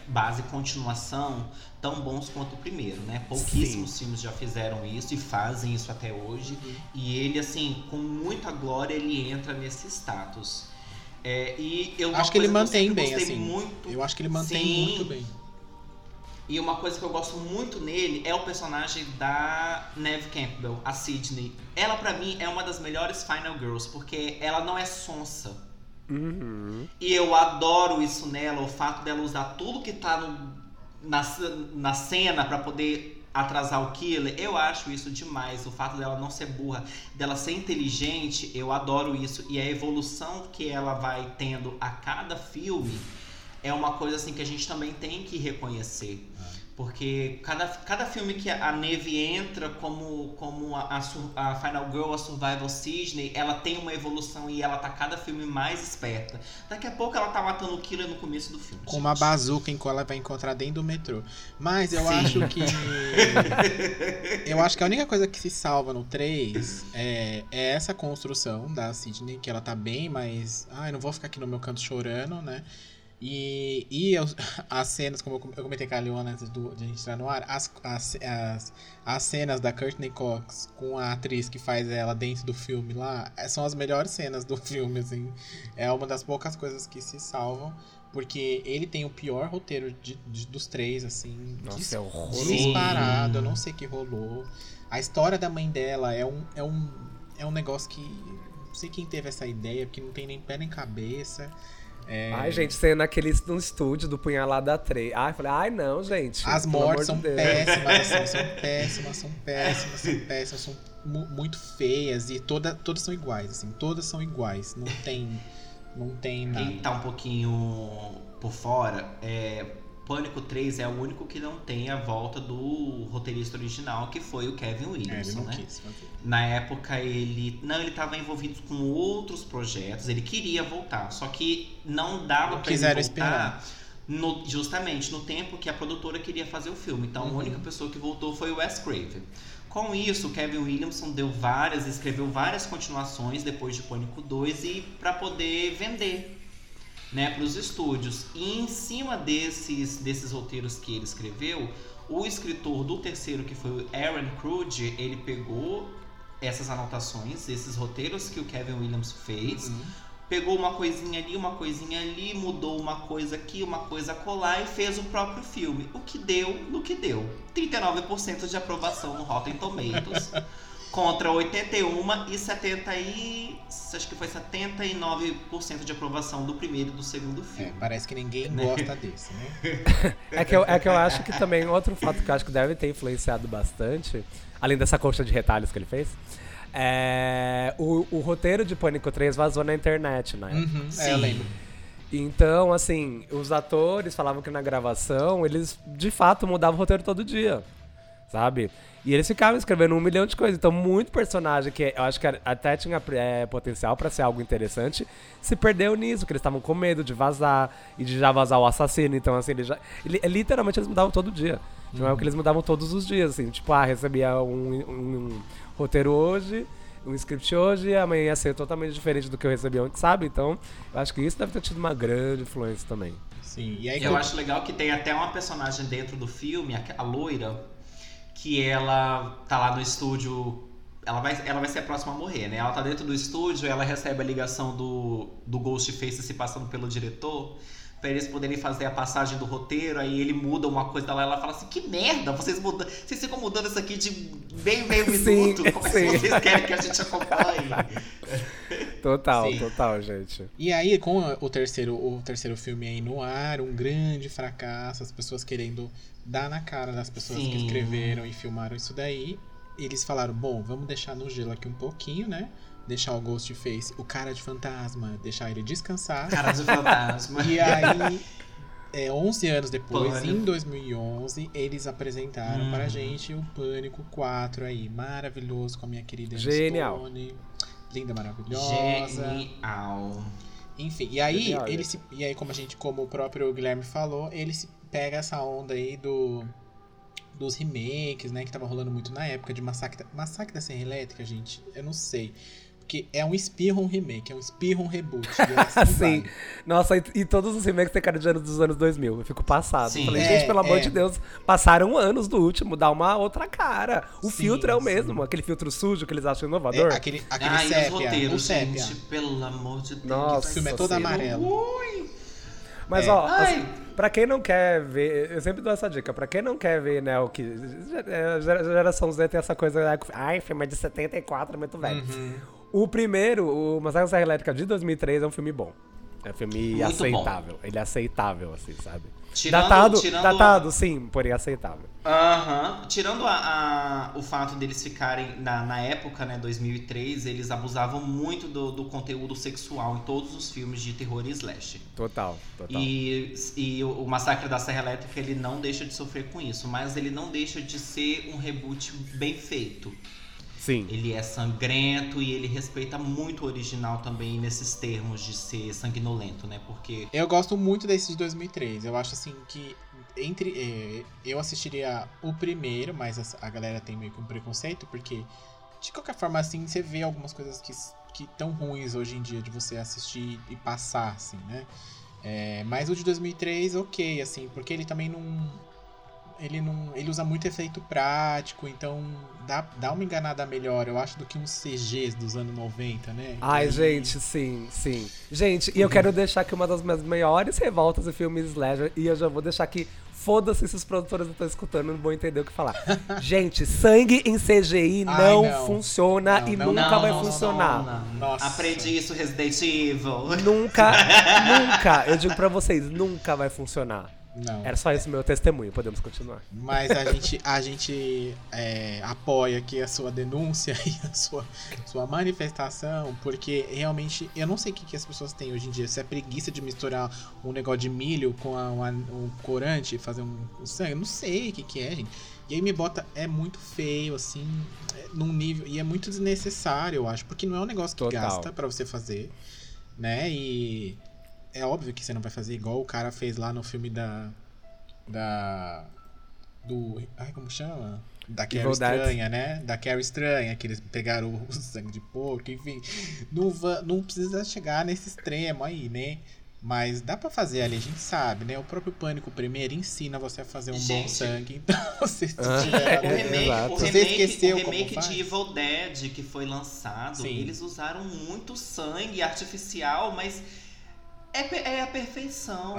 base continuação tão bons quanto o primeiro, né? Pouquíssimos filmes já fizeram isso e fazem isso até hoje. E ele, assim, com muita glória, ele entra nesse status. E eu acho que ele mantém bem, assim. Muito, eu acho que ele mantém muito bem. E uma coisa que eu gosto muito nele é o personagem da Neve Campbell, a Sidney. Ela, pra mim, é uma das melhores Final Girls, porque ela não é sonsa. Uhum. E eu adoro isso nela, o fato dela usar tudo que tá na cena pra poder atrasar o killer. Eu acho isso demais, o fato dela não ser burra, dela ser inteligente, eu adoro isso. E a evolução que ela vai tendo a cada filme é uma coisa assim que a gente também tem que reconhecer. Porque cada filme que a Neve entra como a Final Girl, a Survival Sidney, ela tem uma evolução e ela tá cada filme mais esperta. Daqui a pouco ela tá matando o killer no começo do filme. Com gente. Uma bazuca em que ela vai encontrar dentro do metrô. Mas eu acho que... eu acho que a única coisa que se salva no 3 é essa construção da Sidney, que ela tá bem, mas... Ai, não vou ficar aqui no meu canto chorando, né? As cenas, como eu comentei com a Leona antes de a gente entrar no ar, as cenas da Courteney Cox com a atriz que faz ela dentro do filme lá, são as melhores cenas do filme, assim. É uma das poucas coisas que se salvam, porque ele tem o pior roteiro dos três, assim. Nossa, é horroroso. Disparado, eu não sei o que rolou. A história da mãe dela é um negócio que... Não sei quem teve essa ideia, porque não tem nem pé nem cabeça... Ai, gente, sendo aquele no estúdio do Punhalada 3. Ai, falei, ai não, gente. As mortes são péssimas, assim, são péssimas, são muito feias e todas são iguais, assim, todas são iguais. Não tem nada. Quem tá um pouquinho por fora, Pânico 3 é o único que não tem a volta do roteirista original, que foi o Kevin Williamson, né? Na época ele estava envolvido com outros projetos, ele queria voltar, só que não dava para ele voltar esperar. Justamente no tempo que a produtora queria fazer o filme. Então a única pessoa que voltou foi o Wes Craven. Com isso, o Kevin Williamson escreveu várias continuações depois de Pânico 2 e para poder vender, né, para os estúdios. E em cima desses roteiros que ele escreveu, o escritor do terceiro, que foi o Aaron Krug, ele pegou essas anotações, esses roteiros que o Kevin Williams fez, pegou uma coisinha ali, mudou uma coisa aqui, uma coisa colar e fez o próprio filme. O que deu, no que deu. 39% de aprovação no Rotten Tomatoes. Contra 81% e acho que foi 79% de aprovação do primeiro e do segundo filme. Parece que ninguém gosta desse, né? É que eu acho que também outro fato que eu acho que deve ter influenciado bastante, além dessa coxa de retalhos que ele fez, o roteiro de Pânico 3 vazou na internet, né? Sim. Eu lembro. Então, assim, os atores falavam que na gravação eles, de fato, mudavam o roteiro todo dia, sabe? E eles ficavam escrevendo 1 milhão de coisas. Então, muito personagem que eu acho que até tinha potencial pra ser algo interessante se perdeu nisso, que eles estavam com medo de vazar e de já vazar o assassino. Então, assim, literalmente eles mudavam todo dia. Então, é o que eles mudavam todos os dias, assim. Tipo, recebia um roteiro hoje, um script hoje, e amanhã ia ser totalmente diferente do que eu recebia ontem, sabe? Então, eu acho que isso deve ter tido uma grande influência também. Sim. E aí, eu acho legal que tem até uma personagem dentro do filme, a loira, que ela tá lá no estúdio, ela vai ser a próxima a morrer, né? Ela tá dentro do estúdio, ela recebe a ligação do Ghostface se passando pelo diretor, pra eles poderem fazer a passagem do roteiro, aí ele muda uma coisa lá, ela fala assim, que merda, vocês ficam mudando isso aqui de meio minuto, como é que vocês querem que a gente acompanhe? Total, gente. E aí, com o terceiro filme aí no ar, um grande fracasso, as pessoas querendo dar na cara das pessoas que escreveram e filmaram isso daí, eles falaram, bom, vamos deixar no gelo aqui um pouquinho, né? Deixar o Ghostface, o cara de fantasma, deixar ele descansar. Cara de fantasma. E aí, 11 anos depois, em 2011, eles apresentaram pra gente o Pânico 4 aí, maravilhoso, com a minha querida Sony, linda, maravilhosa. Genial. Enfim, e aí, como o próprio Guilherme falou, ele se pega essa onda aí dos remakes, né, que tava rolando muito na época, de Massacre da Serra Elétrica, gente, eu não sei. Porque é um espirro um remake, é um espirro um reboot. Sim. Vai. Nossa, e todos os remakes têm cara de anos dos anos 2000. Eu fico passado. Sim, eu falei, gente, pelo amor de Deus, passaram anos do último, dá uma outra cara. O filtro é o mesmo, aquele filtro sujo que eles acham inovador. É, aquele sépia, os roteiros, sépia. Gente, pelo amor de Deus. Nossa, o filme é todo amarelo. Mas ó, assim, pra quem não quer ver, eu sempre dou essa dica, pra quem não quer ver, né, o que geração Z tem essa coisa, ai, filme é de 74, é muito velho. O primeiro, o Massacre da Serra Elétrica de 2003, é um filme bom. É um filme muito aceitável. Bom. Ele é aceitável, assim, sabe? Datado, sim, porém aceitável. Aham. Tirando o fato deles ficarem, na época, né, 2003, eles abusavam muito do conteúdo sexual em todos os filmes de terror e slash. Total. E o Massacre da Serra Elétrica, ele não deixa de sofrer com isso, mas ele não deixa de ser um reboot bem feito. Sim. Ele é sangrento e ele respeita muito o original também nesses termos de ser sanguinolento, né? Porque... eu gosto muito desse de 2003. Eu acho assim que eu assistiria o primeiro, mas a galera tem meio que um preconceito, porque de qualquer forma assim você vê algumas coisas que tão ruins hoje em dia de você assistir e passar, assim, né? Mas o de 2003, ok, assim, porque ele também não. Ele usa muito efeito prático, então dá uma enganada melhor, eu acho, do que uns CGs dos anos 90, né? Então, gente, sim. Gente, e eu quero deixar aqui uma das minhas maiores revoltas em filmes slasher, e eu já vou deixar aqui, foda-se se os produtores não estão escutando, não vão entender o que falar. Gente, sangue em CGI não funciona e nunca vai funcionar. Nossa. Aprendi isso, Resident Evil. Nunca, eu digo pra vocês, nunca vai funcionar. Não. Era só esse meu testemunho, podemos continuar. Mas a gente apoia aqui a sua denúncia e a sua manifestação, porque realmente, eu não sei o que as pessoas têm hoje em dia, se é preguiça de misturar um negócio de milho com um corante e fazer um sangue, eu não sei o que é, gente. E aí me bota, é muito feio, assim, num nível, e é muito desnecessário, eu acho, porque não é um negócio que gasta pra você fazer, né, e... é óbvio que você não vai fazer igual o cara fez lá no filme ai, como chama? Da Carrie Estranha, né? Da Carrie Estranha, que eles pegaram o sangue de porco, enfim. Não precisa chegar nesse extremo aí, né? Mas dá pra fazer ali, a gente sabe, né? O próprio Pânico primeiro ensina você a fazer um bom sangue. Então, o remake de Evil Dead, que foi lançado, eles usaram muito sangue artificial, mas... é a perfeição.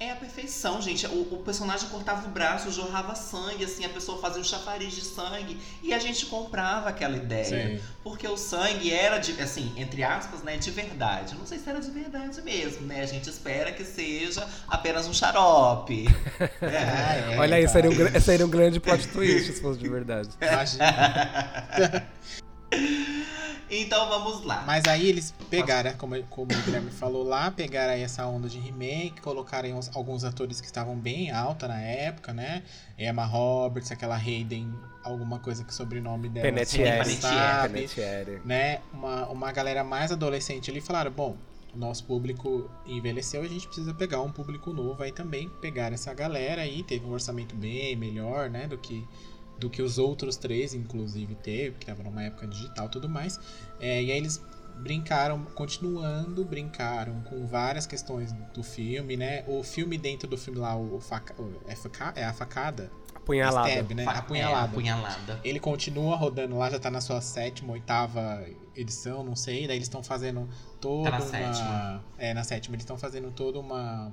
É a perfeição, gente. O personagem cortava o braço, jorrava sangue, assim, a pessoa fazia um chafariz de sangue. E a gente comprava aquela ideia. Sim. Porque o sangue era, assim, entre aspas, né, de verdade. Não sei se era de verdade mesmo, né? A gente espera que seja apenas um xarope. Olha aí, seria um grande plot twist se fosse de verdade. Imagina. Então vamos lá. Mas aí eles pegaram, como o Guilherme falou lá, pegaram aí essa onda de remake, colocaram alguns atores que estavam bem alta na época, né? Emma Roberts, aquela Hayden, alguma coisa que o sobrenome dela... Panettiere. Né? Uma galera mais adolescente ali falaram, bom, o nosso público envelheceu, a gente precisa pegar um público novo aí também. Pegaram essa galera aí, teve um orçamento bem melhor, né, do que os outros três, inclusive, teve, porque tava numa época digital e tudo mais. E aí eles brincaram com várias questões do filme, né? O filme dentro do filme lá, a facada? Punhalada. Stab, né? Punhalada. Ele continua rodando lá, já tá na sua 7ª, 8ª edição, não sei. Daí eles estão fazendo toda na 7ª. Eles estão fazendo toda uma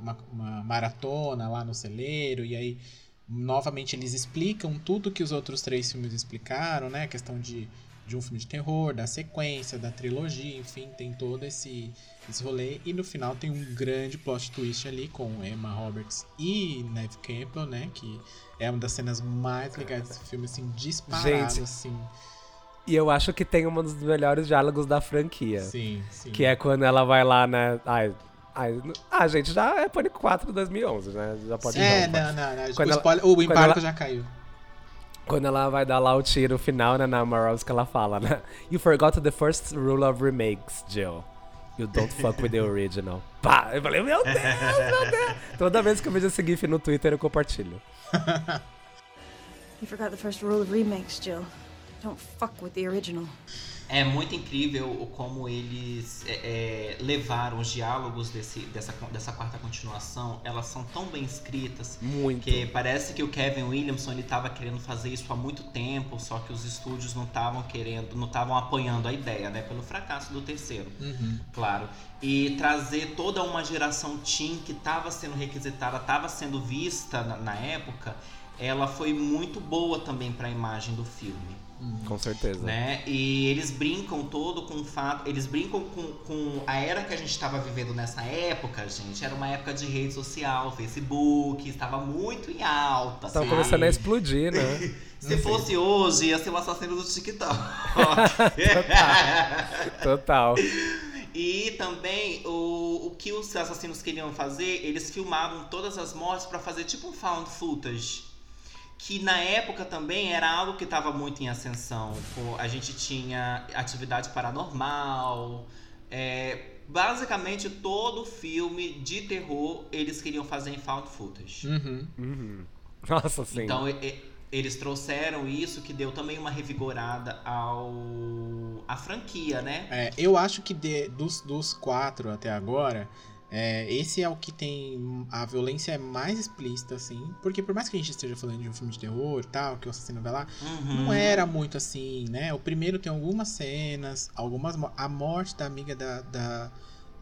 maratona lá no celeiro, e aí... novamente eles explicam tudo que os outros três filmes explicaram, né? A questão de um filme de terror, da sequência, da trilogia, enfim, tem todo esse rolê. E no final tem um grande plot twist ali com Emma Roberts e Neve Campbell, né? Que é uma das cenas mais legais desse filme, assim, disparado, gente, assim. E eu acho que tem um dos melhores diálogos da franquia. Sim. Que é quando ela vai lá, né? Gente, já é Pânico 4 de 2011, né? Já pode o embargo já caiu. Quando ela vai dar lá o tiro final, né, na Moralska, ela fala, né? You forgot the first rule of remakes, Jill. You don't fuck with the original. Pá! Eu falei, meu Deus! Toda vez que eu vejo esse gif no Twitter, eu compartilho. You forgot the first rule of remakes, Jill. Don't fuck with the original. É muito incrível como eles levaram os diálogos dessa quarta continuação. Elas são tão bem escritas. Muito. Que parece que o Kevin Williamson estava querendo fazer isso há muito tempo, só que os estúdios não estavam apoiando a ideia, né? Pelo fracasso do terceiro, claro. E trazer toda uma geração teen que estava sendo requisitada, estava sendo vista na época, ela foi muito boa também para a imagem do filme. Com certeza. Né? E eles brincam com o fato. Eles brincam com a era que a gente estava vivendo nessa época, gente. Era uma época de rede social, Facebook, estava muito em alta. Estava começando a explodir, né? Se fosse hoje, ia ser o assassino do TikTok. Total. E também o que os assassinos queriam fazer, eles filmavam todas as mortes para fazer tipo um found footage. Que na época também era algo que estava muito em ascensão. A gente tinha atividade paranormal. Basicamente, todo filme de terror eles queriam fazer em found footage. Nossa, sim. Então, eles trouxeram isso, que deu também uma revigorada à franquia, né? Eu acho que dos quatro até agora... esse é o que tem a violência mais explícita, assim, porque por mais que a gente esteja falando de um filme de terror e tal, que o assassino vai lá, não era muito assim, né? O primeiro tem algumas cenas, a morte da amiga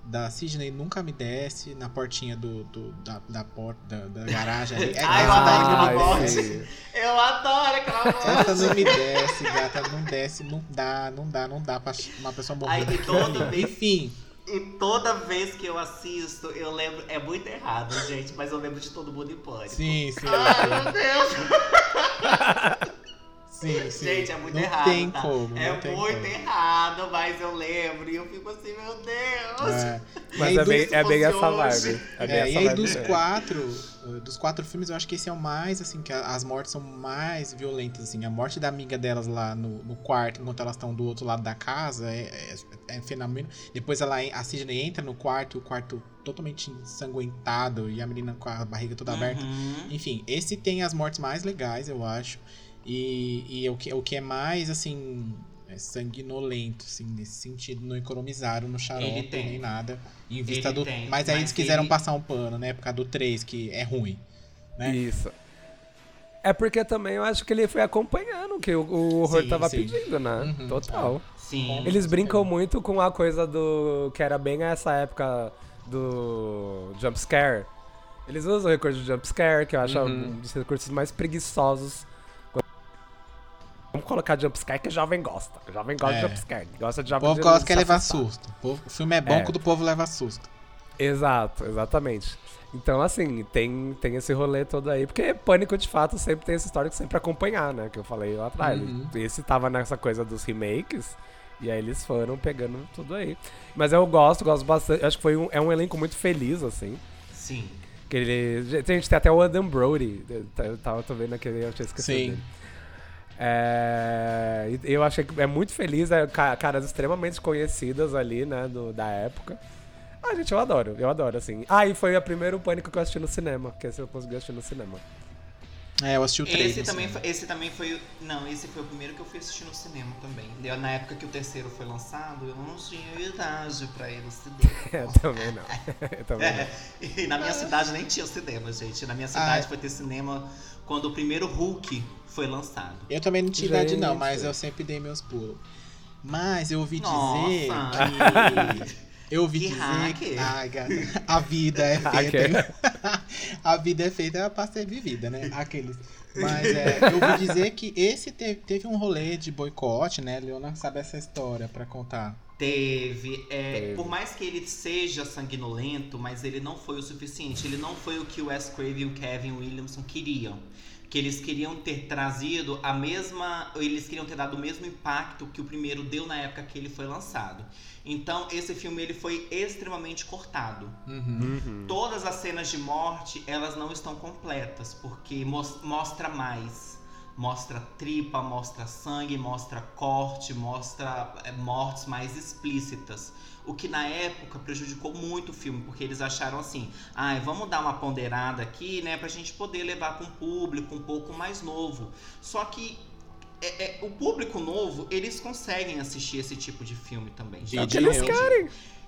da Sidney nunca me desce na portinha da porta da garagem ali. Eu adoro aquela morte. Eu adoro aquela morte. Essa não me desce, gata, não desce, não dá pra uma pessoa morrer. Enfim. E toda vez que eu assisto, eu lembro... É muito errado, gente, mas eu lembro de Todo Mundo em Pânico. Sim, sim. Ai, meu Deus! Sim, sim. Gente, é muito errado, tem como, errado, mas eu lembro. E eu fico assim, meu Deus! Mas é bem essa vibe. E aí dos quatro filmes, eu acho que esse é o mais, assim, que as mortes são mais violentas, assim. A morte da amiga delas lá no quarto, enquanto elas estão do outro lado da casa, é fenômeno. Depois a Sidney entra no quarto, o quarto totalmente ensanguentado, e a menina com a barriga toda aberta. Enfim, esse tem as mortes mais legais, eu acho. E o que é mais, assim, sanguinolento, assim, nesse sentido, não economizaram no xarope nem nada. Em vista do... Mas aí eles quiseram passar um pano, né? Por causa do 3, que é ruim, né? Isso. É porque também eu acho que ele foi acompanhando o que o horror tava pedindo, né? Total. Sim. Eles brincam muito com a coisa do... Que era bem essa época do jumpscare. Eles usam o recurso do jumpscare, que eu acho um dos recursos mais preguiçosos. Vamos colocar jumpscare que jovem gosta. O jovem gosta de jumpscare. Gosta de jovem. O povo gosta que levar susto. O filme é bom quando o povo leva susto. Exato, exatamente. Então, assim, tem esse rolê todo aí. Porque Pânico, de fato, sempre tem essa história de sempre acompanhar, né? Que eu falei lá atrás. Esse tava nessa coisa dos remakes. E aí eles foram pegando tudo aí. Mas eu gosto bastante. Acho que foi um elenco muito feliz, assim. Sim. Que ele, a gente tem até o Adam Brody. Eu tava vendo aquele, eu tinha esquecido dele. Eu achei que é muito feliz, caras extremamente conhecidas ali, né, da época. Ah, gente, eu adoro, assim. Ah, e foi o primeiro Pânico que eu assisti no cinema, porque esse eu consegui assistir no cinema. Eu assisti o 3. Esse também foi... Não, esse foi o primeiro que eu fui assistir no cinema também. Na época que o terceiro foi lançado, eu não tinha idade pra ir no cinema. Eu também não. E na minha cidade nem tinha cinema, gente. Na minha cidade foi ter cinema quando o primeiro Hulk foi lançado. Eu também não tinha idade não, mas eu sempre dei meus pulos. Mas eu ouvi dizer que... a vida é feita. A vida é feita pra ser vivida, né? Aqueles. Mas eu vou dizer que esse teve um rolê de boicote, né? Leona sabe essa história pra contar. Teve. Por mais que ele seja sanguinolento, mas ele não foi o suficiente. Ele não foi o que o Wes Craven e o Kevin Williamson queriam. Que eles queriam ter trazido a mesma... Eles queriam ter dado o mesmo impacto que o primeiro deu na época que ele foi lançado. Então, esse filme ele foi extremamente cortado. Todas as cenas de morte, elas não estão completas. Porque mostra mais. Mostra tripa, mostra sangue, mostra corte, mostra mortes mais explícitas. O que na época prejudicou muito o filme, porque eles acharam assim, vamos dar uma ponderada aqui, né, pra gente poder levar pra um público um pouco mais novo. Só que o público novo, eles conseguem assistir esse tipo de filme também.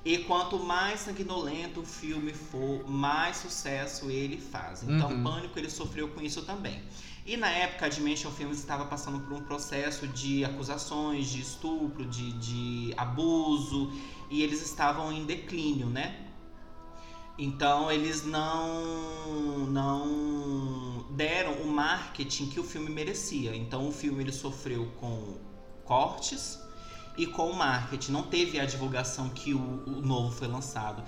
E quanto mais sanguinolento o filme for, mais sucesso ele faz. Então, Pânico, ele sofreu com isso também. E na época, a Dimension Films estava passando por um processo de acusações, de estupro, de abuso. E eles estavam em declínio, né? Então, eles não deram o marketing que o filme merecia. Então, o filme ele sofreu com cortes e com o marketing. Não teve a divulgação que o novo foi lançado.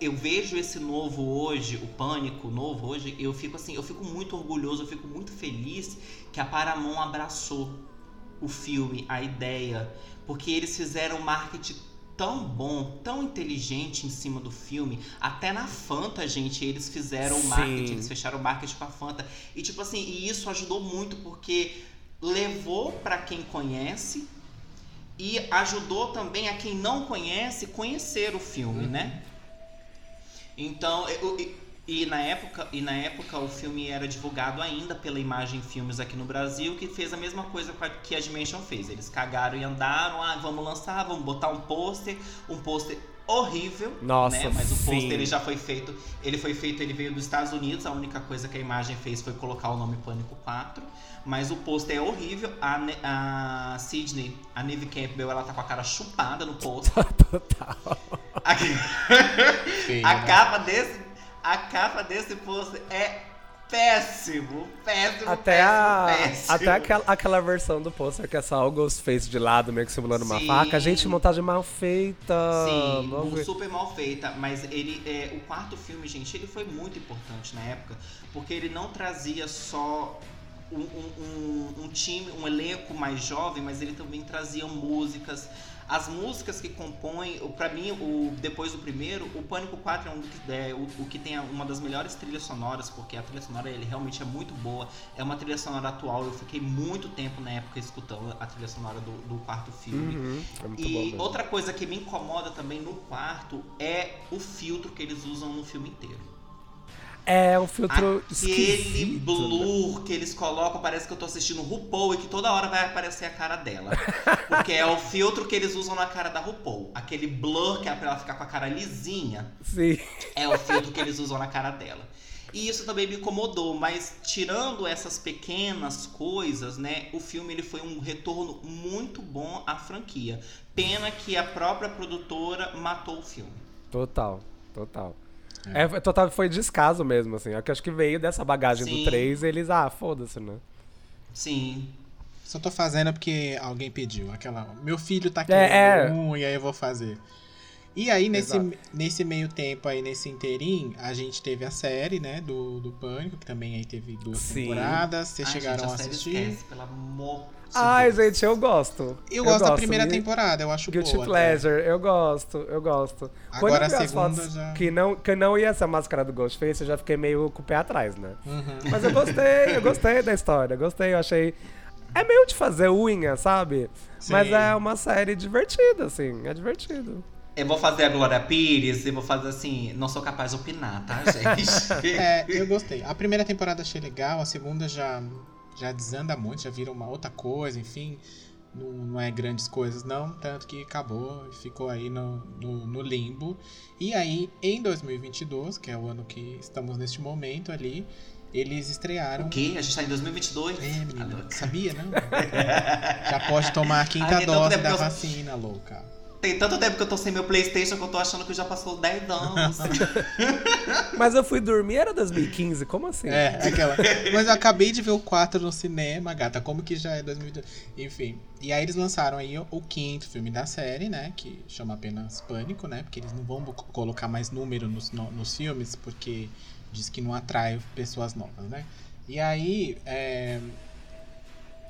Eu vejo esse novo hoje, o Pânico novo hoje, eu fico muito orgulhoso, eu fico muito feliz que a Paramount abraçou o filme, a ideia, porque eles fizeram marketing tão bom, tão inteligente em cima do filme. Até na Fanta, gente, eles fizeram o marketing, eles fecharam o marketing com a Fanta. E tipo assim, e isso ajudou muito porque levou pra quem conhece e ajudou também a quem não conhece conhecer o filme, né? Então, na época o filme era divulgado ainda pela Imagem Filmes aqui no Brasil, que fez a mesma coisa que a Dimension fez. Eles cagaram e andaram, vamos lançar, vamos botar um pôster horrível, né? Mas o pôster ele já foi feito, ele veio dos Estados Unidos, a única coisa que a Imagem fez foi colocar o nome Pânico 4, mas o pôster é horrível. A Sidney, a Neve Campbell, ela tá com a cara chupada no pôster. Total. A capa desse... A capa desse pôster é péssimo, péssimo. Até aquela versão do pôster que é só o Ghostface de lado, meio que simulando uma faca. Gente, montagem mal feita. Sim, super mal feita. Mas o quarto filme, gente, ele foi muito importante na época. Porque ele não trazia só um time, um elenco mais jovem, mas ele também trazia músicas. As músicas que compõem, pra mim, depois do primeiro, o Pânico 4 é o que tem uma das melhores trilhas sonoras, porque a trilha sonora ele realmente é muito boa. É uma trilha sonora atual, eu fiquei muito tempo na época escutando a trilha sonora do quarto filme. É muito e bom, outra coisa que me incomoda também no quarto é o filtro que eles usam no filme inteiro. É um filtro esquisito. Aquele blur que eles colocam, parece que eu tô assistindo RuPaul e que toda hora vai aparecer a cara dela. Porque é o filtro que eles usam na cara da RuPaul. Aquele blur que é pra ela ficar com a cara lisinha. Sim. É o filtro que eles usam na cara dela. E isso também me incomodou, mas tirando essas pequenas coisas, né? O filme ele foi um retorno muito bom à franquia. Pena que a própria produtora matou o filme. Total. Total, foi descaso mesmo, assim. Eu acho que veio dessa bagagem do 3 eles, foda-se, né? Sim. Só tô fazendo porque alguém pediu. Meu filho tá querendo e aí eu vou fazer. E aí, nesse meio tempo aí, nesse inteirinho, a gente teve a série, né, do Pânico, que também aí teve 2 temporadas. Vocês chegaram a assistir? Esquece, pelo amor de Deus. Gente, eu gosto. Eu gosto da primeira temporada, eu acho Guilty boa. Guilty Pleasure, até. eu gosto. Agora a segunda já... Que não ia ser a máscara do Ghostface, eu já fiquei meio com o pé atrás, né? Mas eu gostei da história, eu achei... É meio de fazer unha, sabe? Sim. Mas é uma série divertida, assim, é divertido. Eu vou fazer a Glória Pires, eu vou fazer assim... Não sou capaz de opinar, tá, gente? Eu gostei. A primeira temporada achei legal, a segunda já desanda muito, já vira uma outra coisa, enfim. Não é grandes coisas, não. Tanto que acabou, ficou aí no limbo. E aí, em 2022, que é o ano que estamos neste momento ali, eles estrearam... O quê? A gente tá em 2022? É, menina, sabia, não? Já pode tomar a quinta dose da vacina, louca. Tem tanto tempo que eu tô sem meu PlayStation que eu tô achando que já passou 10 anos. Mas eu fui dormir, era 2015, como assim? Mas eu acabei de ver o 4 no cinema, gata, como que já é 2012? Enfim, e aí eles lançaram aí o quinto filme da série, né, que chama apenas Pânico, né, porque eles não vão colocar mais número nos filmes, porque diz que não atrai pessoas novas, né. E aí,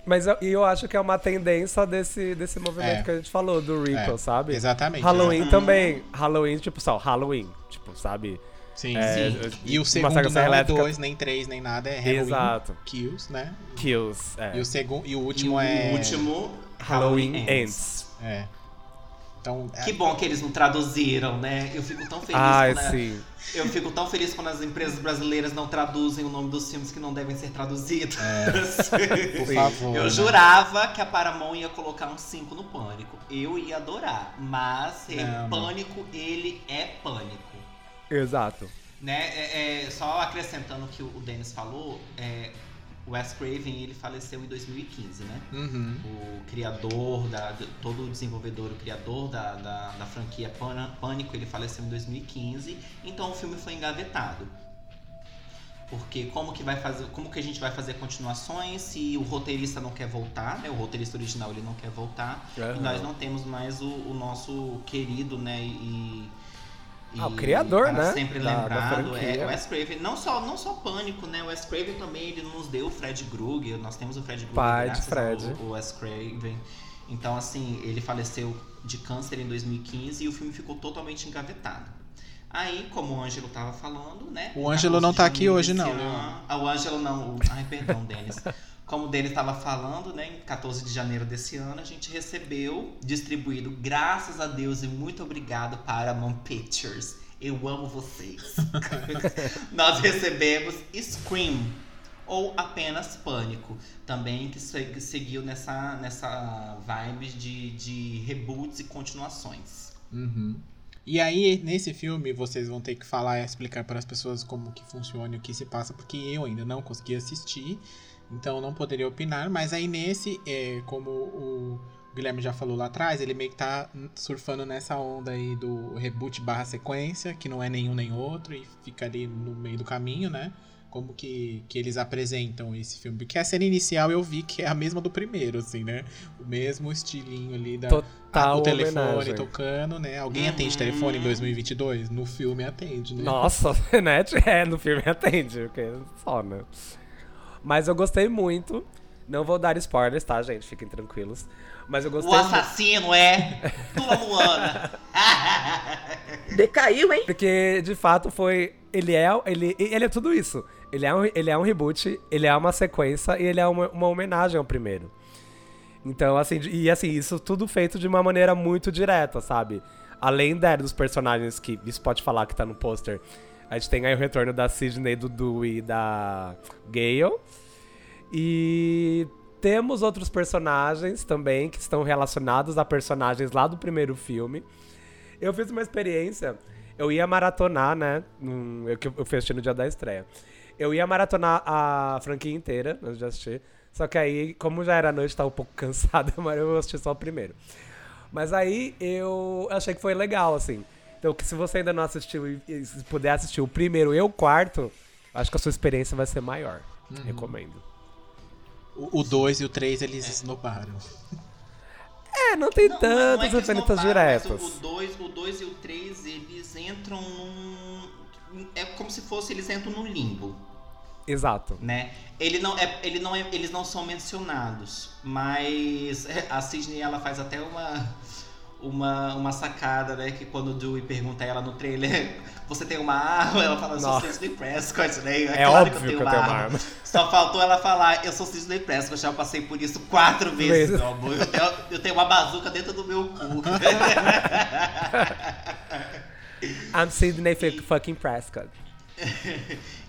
Mas eu acho que é uma tendência desse movimento que a gente falou, do Ripple, sabe? Exatamente. Halloween também. Halloween, tipo, só Halloween, tipo, sabe? Sim. E o segundo não é 2, nem 3, nem nada, é Halloween. Exato. Kills, né? Kills, E o último é... O último, Halloween Ends. Então, que bom que eles não traduziram, né? Eu fico tão feliz quando as empresas brasileiras não traduzem o nome dos filmes que não devem ser traduzidos. Por favor. Eu jurava que a Paramount ia colocar um 5 no Pânico. Eu ia adorar, mas Pânico, ele é Pânico. Exato. Né? Só acrescentando o que o Dennis falou, o Wes Craven, ele faleceu em 2015, né? Uhum. O criador, todo o desenvolvedor, o criador da franquia Pânico, ele faleceu em 2015. Então o filme foi engavetado. Porque como que a gente vai fazer continuações se o roteirista não quer voltar, né? O roteirista original, ele não quer voltar. Uhum. E nós não temos mais o nosso querido, né? O criador, né? Sempre lembrado, o Wes Craven. Não só Pânico, né? O Wes Craven também, ele nos deu o Fred Krueger. Nós temos o Fred Krueger ao Wes Craven. Então, assim, ele faleceu de câncer em 2015 e o filme ficou totalmente engavetado. Aí, como o Ângelo tava falando, né? O Ângelo não tá aqui hoje, não. O Ângelo não. Ai, perdão, Denis. Como o Denis estava falando, né, em 14 de janeiro desse ano, a gente recebeu, distribuído, graças a Deus e muito obrigado, Paramount Pictures. Eu amo vocês. Nós recebemos Scream, ou apenas Pânico, também que seguiu nessa vibe de reboots e continuações. Uhum. E aí, nesse filme, vocês vão ter que falar e explicar para as pessoas como que funciona e o que se passa, porque eu ainda não consegui assistir. Então, não poderia opinar, mas aí nesse, como o Guilherme já falou lá atrás, ele meio que tá surfando nessa onda aí do reboot / sequência, que não é nenhum nem outro, e fica ali no meio do caminho, né? Como que eles apresentam esse filme. Porque a cena inicial eu vi que é a mesma do primeiro, assim, né? O mesmo estilinho ali do telefone homenagem. Tocando, né? Alguém atende telefone em 2022? No filme atende, né? Nossa, né? No filme atende, porque só, né? Mas eu gostei muito. Não vou dar spoilers, tá, gente? Fiquem tranquilos. Mas eu gostei. O assassino muito. Tua Luana. Decaiu, hein? Porque, de fato, foi... Ele é tudo isso. Ele é um reboot, ele é uma sequência e ele é uma homenagem ao primeiro. Então, assim... E, assim, isso tudo feito de uma maneira muito direta, sabe? Além dos personagens que... Isso pode falar que tá no pôster... A gente tem aí o retorno da Sidney, do Dewey e da Gale. E temos outros personagens também que estão relacionados a personagens lá do primeiro filme. Eu fiz uma experiência, eu ia maratonar, né? Eu fui assistir no dia da estreia. Eu ia maratonar a franquia inteira antes de assistir. Só que aí, como já era noite, tava um pouco cansada, mas eu assisti só o primeiro. Mas aí eu achei que foi legal, assim. Então, se você ainda não assistiu e puder assistir o primeiro e o quarto, acho que a sua experiência vai ser maior. Recomendo. O 2 e o 3, eles esnobaram. Não tem tantas referências diretas. O 2 e o 3, eles entram num... É como se fosse, eles entram num limbo. Exato. Né? Eles não são mencionados, mas a Sidney, ela faz até uma sacada, né? Que quando o Dewey pergunta a ela no trailer, você tem uma arma? Ela fala, eu sou Sidney Prescott, né? É claro óbvio que eu tenho uma arma. Só faltou ela falar, eu sou Sidney Prescott, já passei por isso 4 vezes, meu amor. Eu tenho uma bazuca dentro do meu cu. I'm Sidney fucking Prescott.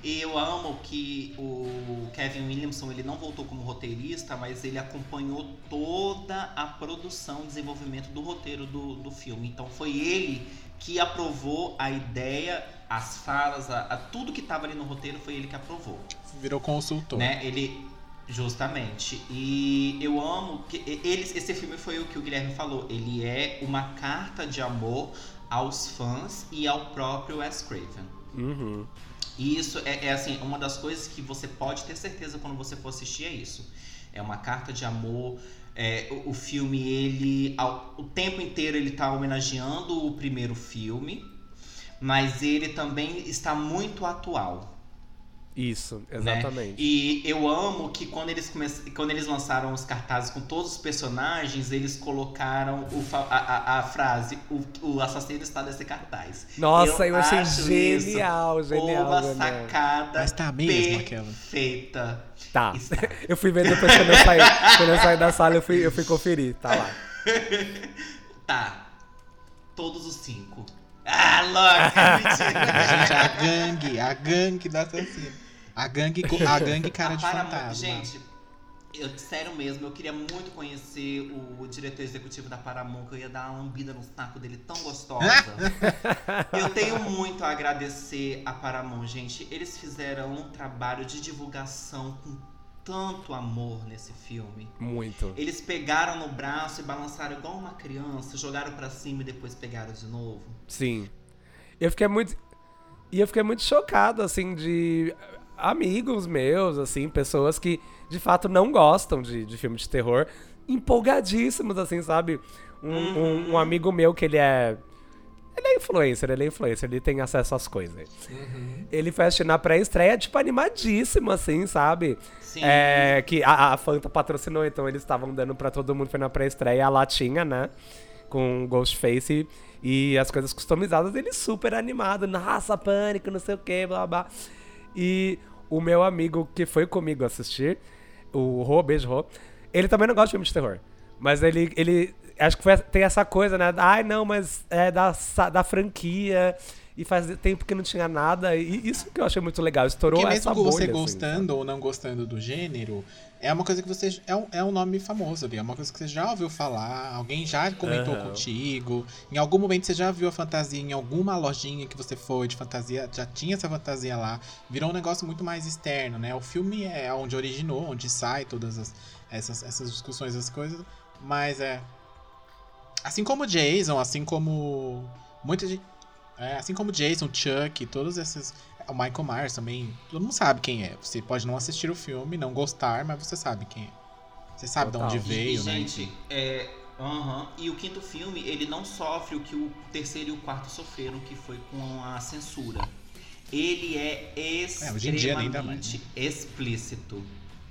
E eu amo que o Kevin Williamson, ele não voltou como roteirista, mas ele acompanhou toda a produção e desenvolvimento do roteiro do filme. Então foi ele que aprovou a ideia, as falas, tudo que estava ali no roteiro foi ele que aprovou. Virou consultor. Né? Ele... Justamente. E eu amo que esse filme foi o que o Guilherme falou. Ele é uma carta de amor aos fãs e ao próprio Wes Craven. Uhum. E isso é assim, uma das coisas que você pode ter certeza quando você for assistir é isso. É uma carta de amor. O filme, ele o tempo inteiro ele tá homenageando o primeiro filme, mas ele também está muito atual. Isso, exatamente. Né? E eu amo que quando eles lançaram os cartazes com todos os personagens, eles colocaram a frase, o assassino está nesse cartaz. Nossa, eu achei genial. Uma sacada. Mas tá mesmo aquela. Perfeita. Tá. Eu fui ver depois quando eu saí da sala, eu fui conferir. Tá lá. Tá. todos os 5. Ah, lógico, mentira. A gangue da assassina. A gangue cara de fantasma. Gente, eu, sério mesmo, eu queria muito conhecer o diretor executivo da Paramount, que eu ia dar uma lambida no saco dele tão gostosa. Eu tenho muito a agradecer a Paramount, gente. Eles fizeram um trabalho de divulgação com tanto amor nesse filme. Muito. Eles pegaram no braço e balançaram igual uma criança, jogaram pra cima e depois pegaram de novo. Sim. Eu fiquei muito chocado, assim, de amigos meus, assim, pessoas que de fato não gostam de filme de terror, empolgadíssimos, assim, sabe? Um amigo meu que ele é influencer, ele tem acesso às coisas. Uhum. Ele foi assistir na pré-estreia, tipo, animadíssimo, assim, sabe? Sim. É, que a Fanta patrocinou, então eles estavam dando pra todo mundo, foi na pré-estreia, a latinha, né? Com Ghostface e as coisas customizadas, ele super animado. Nossa, Pânico, não sei o que, blá, blá. E o meu amigo que foi comigo assistir, o Rô, beijo, Rô, ele também não gosta de filme de terror. Mas ele acho que tem essa coisa, né? Ai, não, mas é da franquia e faz tempo que não tinha nada. E isso que eu achei muito legal, estourou essa bolha. Porque mesmo você gostando, assim, ou não gostando do gênero, é uma coisa que você... É um nome famoso ali, é uma coisa que você já ouviu falar, alguém já comentou contigo. Em algum momento você já viu a fantasia em alguma lojinha que você foi de fantasia, já tinha essa fantasia lá. Virou um negócio muito mais externo, né? O filme é onde originou, onde sai todas essas discussões, essas coisas. Mas é... Assim como Jason, assim como... Muita gente... É, assim como Jason, Chucky, todos esses... O Michael Myers também, todo mundo sabe quem é. Você pode não assistir o filme, não gostar, mas você sabe quem é. Você sabe de onde veio, né? Gente, e o quinto filme, ele não sofre o que o terceiro e o quarto sofreram, que foi com a censura. Ele é extremamente hoje em dia ainda mais, né? Explícito.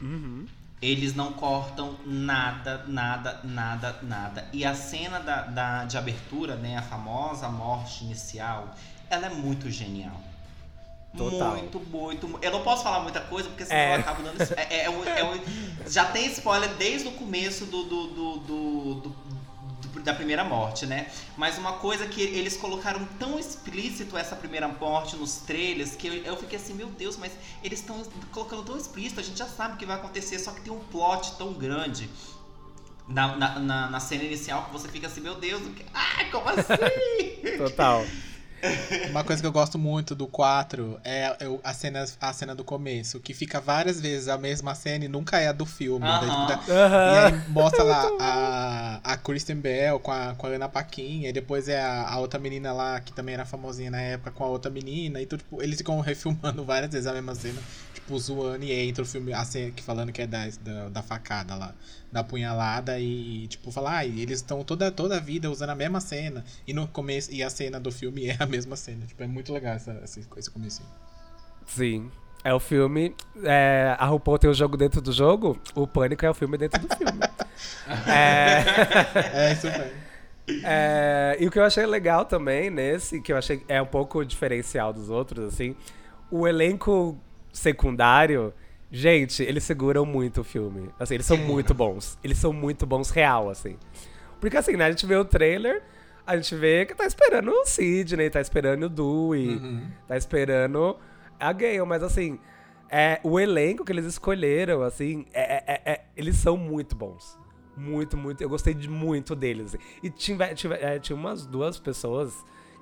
Uhum. Eles não cortam nada. E a cena de abertura, né, a famosa morte inicial, ela é muito genial. Total. Muito. Eu não posso falar muita coisa, porque senão eu acabo dando... Já tem spoiler desde o começo da primeira morte, né? Mas uma coisa que eles colocaram tão explícito essa primeira morte nos trailers, que eu fiquei assim, meu Deus, mas eles estão colocando tão explícito, a gente já sabe o que vai acontecer, só que tem um plot tão grande na cena inicial que você fica assim, meu Deus, como assim? Total. Uma coisa que eu gosto muito do 4 é a cena do começo, que fica várias vezes a mesma cena e nunca é a do filme. E aí mostra lá a Kristen Bell com a Ana Paquinha, e depois é a outra menina lá, que também era famosinha na época, com a outra menina. Então, tipo, eles ficam refilmando várias vezes a mesma cena, tipo, zoando, e aí entra o filme, a cena que falando que é da facada lá, da punhalada, e tipo, falar, eles estão toda a vida usando a mesma cena, e no começo, e a cena do filme é a mesma cena, tipo, é muito legal esse começo. Sim, é o filme, a RuPaul tem o jogo dentro do jogo, o Pânico é o filme dentro do filme. Isso mesmo. E o que eu achei legal também nesse, que eu achei é um pouco diferencial dos outros, assim, o elenco secundário, gente, eles seguram muito o filme. Assim, eles são muito bons. Eles são muito bons real, assim. Porque assim, né, a gente vê o trailer, a gente vê que tá esperando o Sidney, tá esperando o Dewey, tá esperando a Gale, mas assim, o elenco que eles escolheram, assim, eles são muito bons. Muito, muito. Eu gostei muito deles. E tinha umas 2 pessoas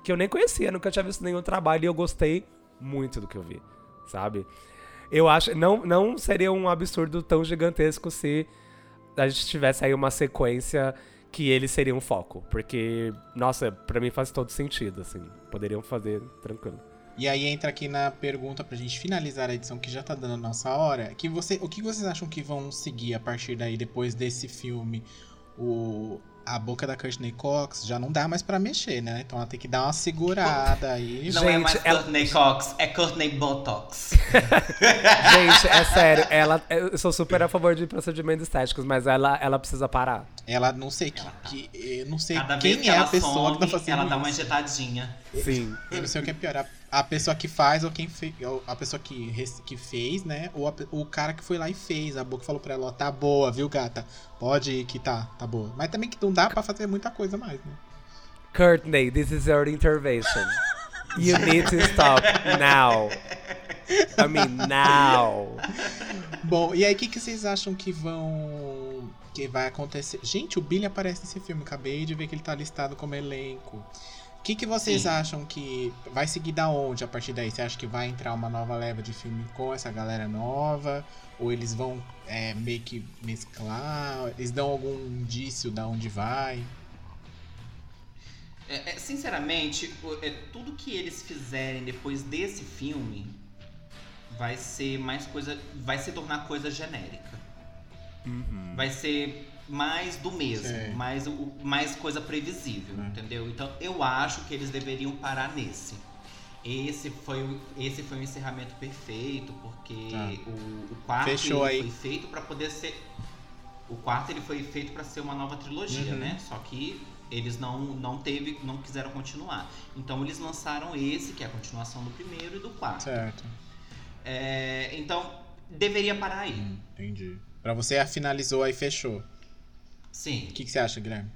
que eu nem conhecia, nunca tinha visto nenhum trabalho, e eu gostei muito do que eu vi, sabe? Eu acho, não seria um absurdo tão gigantesco se a gente tivesse aí uma sequência que eles seriam um foco, porque, nossa, pra mim faz todo sentido, assim, poderiam fazer tranquilo. E aí entra aqui na pergunta pra gente finalizar a edição, que já tá dando a nossa hora, o que vocês acham que vão seguir a partir daí, depois desse filme? A boca da Courteney Cox já não dá mais pra mexer, né? Então ela tem que dar uma segurada aí. Não, gente, é mais Courteney Cox, é Courteney Botox. Gente, é sério. Eu sou super a favor de procedimentos estéticos, mas ela precisa parar. Ela não sei, eu não sei quem é a pessoa que tá fazendo isso. Ela dá uma injetadinha. Sim. Eu não sei o que é pior, a pessoa que faz ou quem fez, a pessoa que fez, né? Ou o cara que foi lá e fez. A boca falou pra ela, ó, tá boa, viu, gata? Pode ir que tá boa. Mas também que não dá pra fazer muita coisa mais, né? Courteney, this is your intervention. You need to stop now. I mean, now. Bom, e aí o que vocês acham que vão... que vai acontecer? Gente, o Billy aparece nesse filme. Acabei de ver que ele tá listado como elenco. O que vocês Sim. acham que vai seguir da onde a partir daí? Você acha que vai entrar uma nova leva de filme com essa galera nova? Ou eles vão meio que mesclar? Eles dão algum indício da onde vai? Sinceramente, tudo que eles fizerem depois desse filme vai ser mais coisa, vai se tornar coisa genérica. Uhum. Vai ser mais do mesmo, mais coisa previsível, uhum. entendeu? Então eu acho que eles deveriam parar nesse. Esse foi o encerramento perfeito, porque o quarto foi feito para poder ser. O quarto ele foi feito para ser uma nova trilogia, uhum. né? Só que eles não quiseram continuar. Então eles lançaram esse, que é a continuação do primeiro e do quarto. Certo. Então, deveria parar aí. Entendi. Pra você, finalizou aí, fechou. Sim. O que você acha, Guilherme?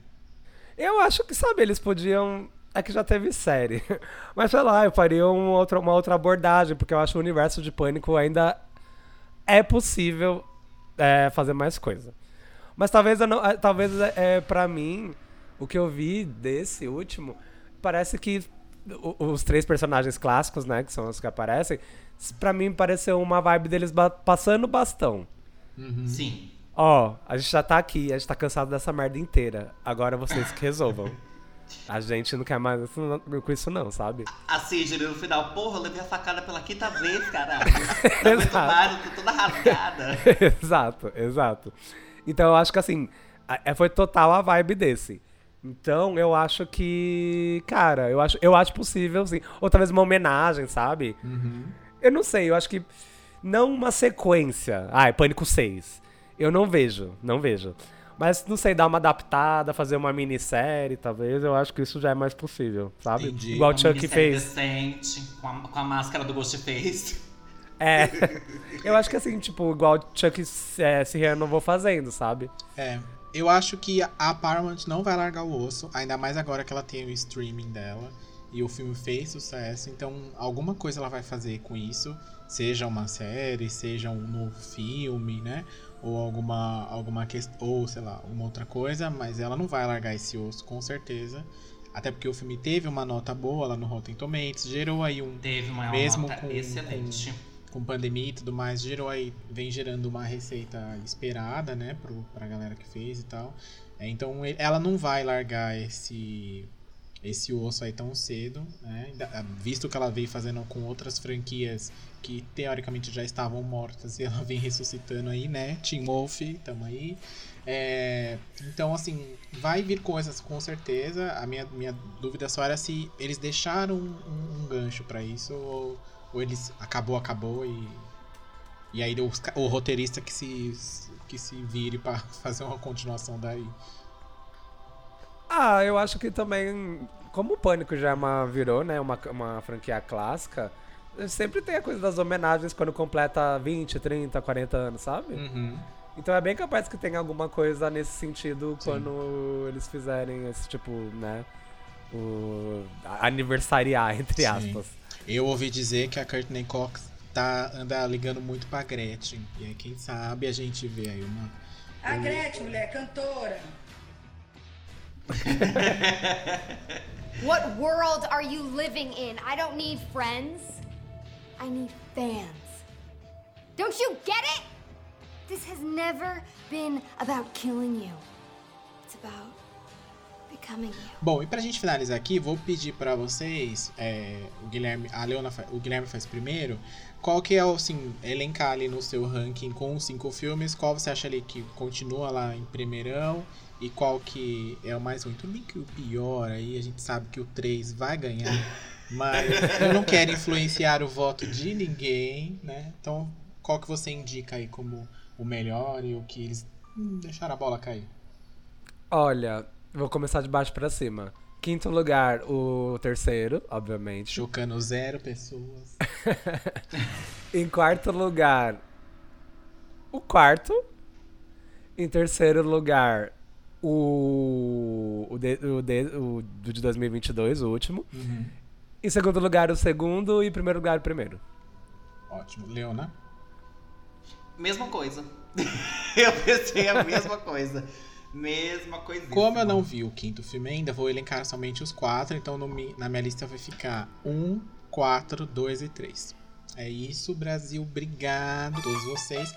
Eu acho que, sabe, eles podiam... É que já teve série. Mas, sei lá, eu faria uma outra abordagem, porque eu acho que o universo de Pânico ainda é possível fazer mais coisa. Mas talvez, pra mim... O que eu vi desse último, parece que os três personagens clássicos, né, que são os que aparecem, pra mim pareceu uma vibe deles passando o bastão. Uhum. Sim. Ó, a gente já tá aqui, a gente tá cansado dessa merda inteira. Agora vocês que resolvam. A gente não quer mais com isso não, sabe? A Sidney no final, porra, eu levei a facada pela quinta vez, caralho. Exato. Tô toda rasgada. Exato. Então eu acho que assim, foi total a vibe desse. Então, eu acho que... Cara, eu acho possível, sim. Ou talvez uma homenagem, sabe? Uhum. Eu não sei, eu acho que... Não uma sequência. Pânico 6. Eu não vejo. Mas, não sei, dar uma adaptada, fazer uma minissérie, talvez. Eu acho que isso já é mais possível, sabe? Entendi. Igual o Chucky fez. Decente, com a máscara do Ghostface. Eu acho que assim, tipo, igual o Chucky se renovou fazendo, sabe? Eu acho que a Paramount não vai largar o osso, ainda mais agora que ela tem o streaming dela e o filme fez sucesso, então alguma coisa ela vai fazer com isso, seja uma série, seja um novo filme, né? Ou alguma questão, ou sei lá, alguma outra coisa, mas ela não vai largar esse osso, com certeza. Até porque o filme teve uma nota boa lá no Rotten Tomatoes, gerou aí um... Teve uma mesmo nota excelente. Com pandemia e tudo mais, vem gerando uma receita esperada, né, pra galera que fez e tal. Então, ela não vai largar esse osso aí tão cedo, né, visto que ela veio fazendo com outras franquias que, teoricamente, já estavam mortas e ela vem ressuscitando aí, né, Teen Wolf, tamo aí. Então, assim, vai vir coisas com certeza. A minha dúvida só era se eles deixaram um gancho pra isso ou eles acabou e aí o roteirista que se vire pra fazer uma continuação daí. Eu acho que também, como o Pânico já virou, né, uma franquia clássica, sempre tem a coisa das homenagens quando completa 20, 30, 40 anos, sabe? Uhum. Então é bem capaz que tenha alguma coisa nesse sentido quando Sim. eles fizerem esse tipo, né, o aniversariar, entre Sim. aspas. Eu ouvi dizer que a Courteney Cox anda ligando muito pra Gretchen. E aí, quem sabe, a gente vê aí uma... A Gretchen, mulher, cantora! What world are you living in? I don't need friends. I need fans. Don't you get it? This has never been about killing you. It's about... Bom, e pra gente finalizar aqui, vou pedir pra vocês, o Guilherme faz primeiro, qual que é, assim, elencar ali no seu ranking com os 5 filmes, qual você acha ali que continua lá em primeirão e qual que é o mais ruim. Tudo bem que o pior aí, a gente sabe que o 3 vai ganhar, mas eu não quero influenciar o voto de ninguém, né? Então, qual que você indica aí como o melhor e o que eles deixaram a bola cair? Olha... Vou começar de baixo pra cima. Quinto lugar, o terceiro, obviamente. Chocando 0 pessoas. Em quarto lugar, o quarto. Em terceiro lugar, o de 2022, o último. Uhum. Em segundo lugar, o segundo. E em primeiro lugar, o primeiro. Ótimo. Leona? Mesma coisa. Eu pensei a mesma coisa. Mesma coisinha. Como eu não vi o quinto filme ainda, vou elencar somente os quatro. Então na minha lista vai ficar 1, 4, 2 e 3. É isso, Brasil. Obrigado a todos vocês.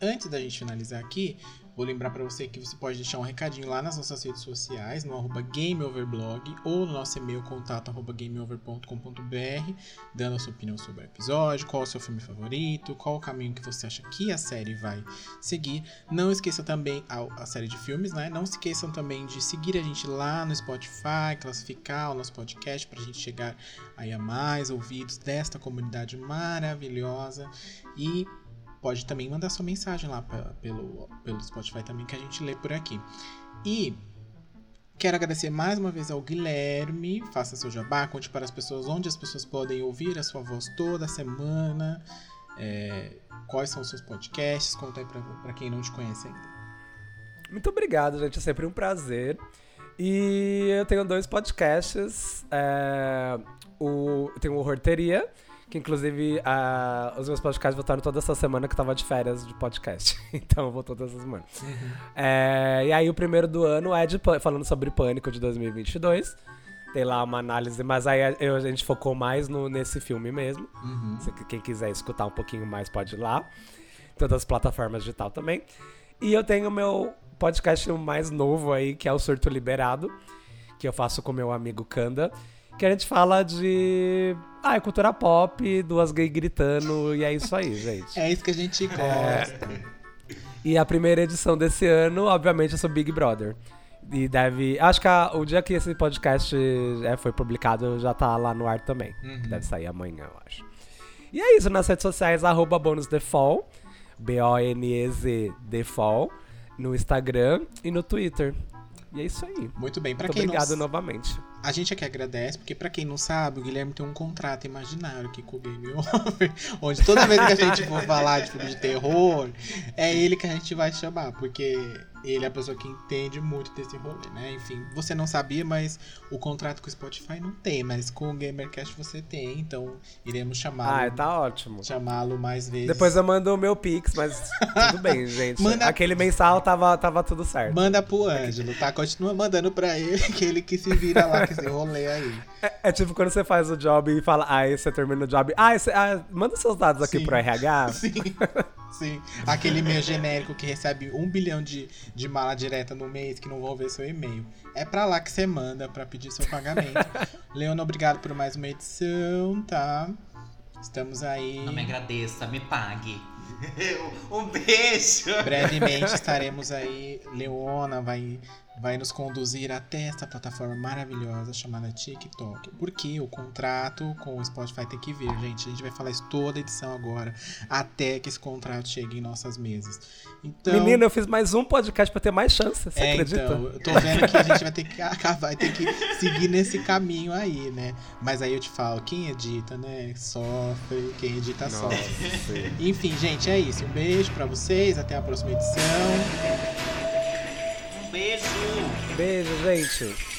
Antes da gente finalizar aqui, vou lembrar pra você que você pode deixar um recadinho lá nas nossas redes sociais, no @gameoverblog ou no nosso e-mail contato@gameover.com.br, dando a sua opinião sobre o episódio, qual o seu filme favorito, qual o caminho que você acha que a série vai seguir. Não esqueça também a série de filmes, né? Não se esqueçam também de seguir a gente lá no Spotify, classificar o nosso podcast pra gente chegar aí a mais ouvidos desta comunidade maravilhosa. E pode também mandar sua mensagem lá pelo Spotify também, que a gente lê por aqui. E quero agradecer mais uma vez ao Guilherme. Faça seu jabá, conte para as pessoas onde as pessoas podem ouvir a sua voz toda semana. Quais são os seus podcasts? Conta aí para quem não te conhece ainda. Muito obrigado, gente. É sempre um prazer. E eu tenho 2 podcasts. Eu tenho o Horteria, que inclusive os meus podcasts voltaram toda essa semana, que eu tava de férias de podcast. Então eu vou todas as semanas. E aí o primeiro do ano é falando sobre Pânico de 2022. Tem lá uma análise, mas aí a gente focou mais nesse filme mesmo. Uhum. Quem quiser escutar um pouquinho mais pode ir lá. Todas as plataformas digital também. E eu tenho o meu podcast mais novo aí, que é o Surto Liberado, que eu faço com meu amigo Kanda, que a gente fala de cultura pop, 2 gays gritando, e é isso aí, gente. É isso que a gente gosta. E a primeira edição desse ano, obviamente, é sobre Big Brother. E deve... Acho que o dia que esse podcast foi publicado, já tá lá no ar também. Uhum. Deve sair amanhã, eu acho. E é isso, nas redes sociais, @bonusdefall, BONEZ Defall, no Instagram e no Twitter. E é isso aí. Muito bem. Pra muito quem obrigado não... novamente. A gente aqui agradece, porque pra quem não sabe, o Guilherme tem um contrato imaginário aqui com o Game Over, onde toda vez que a gente for falar de filme de terror, é ele que a gente vai chamar, porque ele é a pessoa que entende muito desse rolê, né? Enfim, você não sabia, mas o contrato com o Spotify não tem, mas com o GaymerCast você tem, então iremos chamá-lo. Tá ótimo. Chamá-lo mais vezes. Depois eu mando o meu Pix, mas tudo bem, gente. Aquele mensal tava tudo certo. Manda pro Ângelo, tá? Continua mandando pra ele, que ele que se vira lá, que se rolê aí. É tipo quando você faz o job e fala, você termina o job, manda seus dados aqui pro RH. Sim, sim. Aquele e-mail genérico que recebe 1 bilhão de mala direta no mês, que não vão ver seu e-mail. É pra lá que você manda pra pedir seu pagamento. Leona, obrigado por mais uma edição, tá? Estamos aí. Não me agradeça, me pague. Um beijo! Brevemente estaremos aí. Leona vai nos conduzir até essa plataforma maravilhosa chamada TikTok. Porque o contrato com o Spotify tem que vir, gente. A gente vai falar isso toda edição agora, até que esse contrato chegue em nossas mesas. Então, menino, eu fiz mais um podcast pra ter mais chance, você acredita? Então, eu tô vendo que a gente vai ter que acabar, vai ter que seguir nesse caminho aí, né? Mas aí eu te falo, quem edita, né? Sofre, quem edita sofre. Enfim, gente, é isso. Um beijo pra vocês, até a próxima edição. Beijo, gente.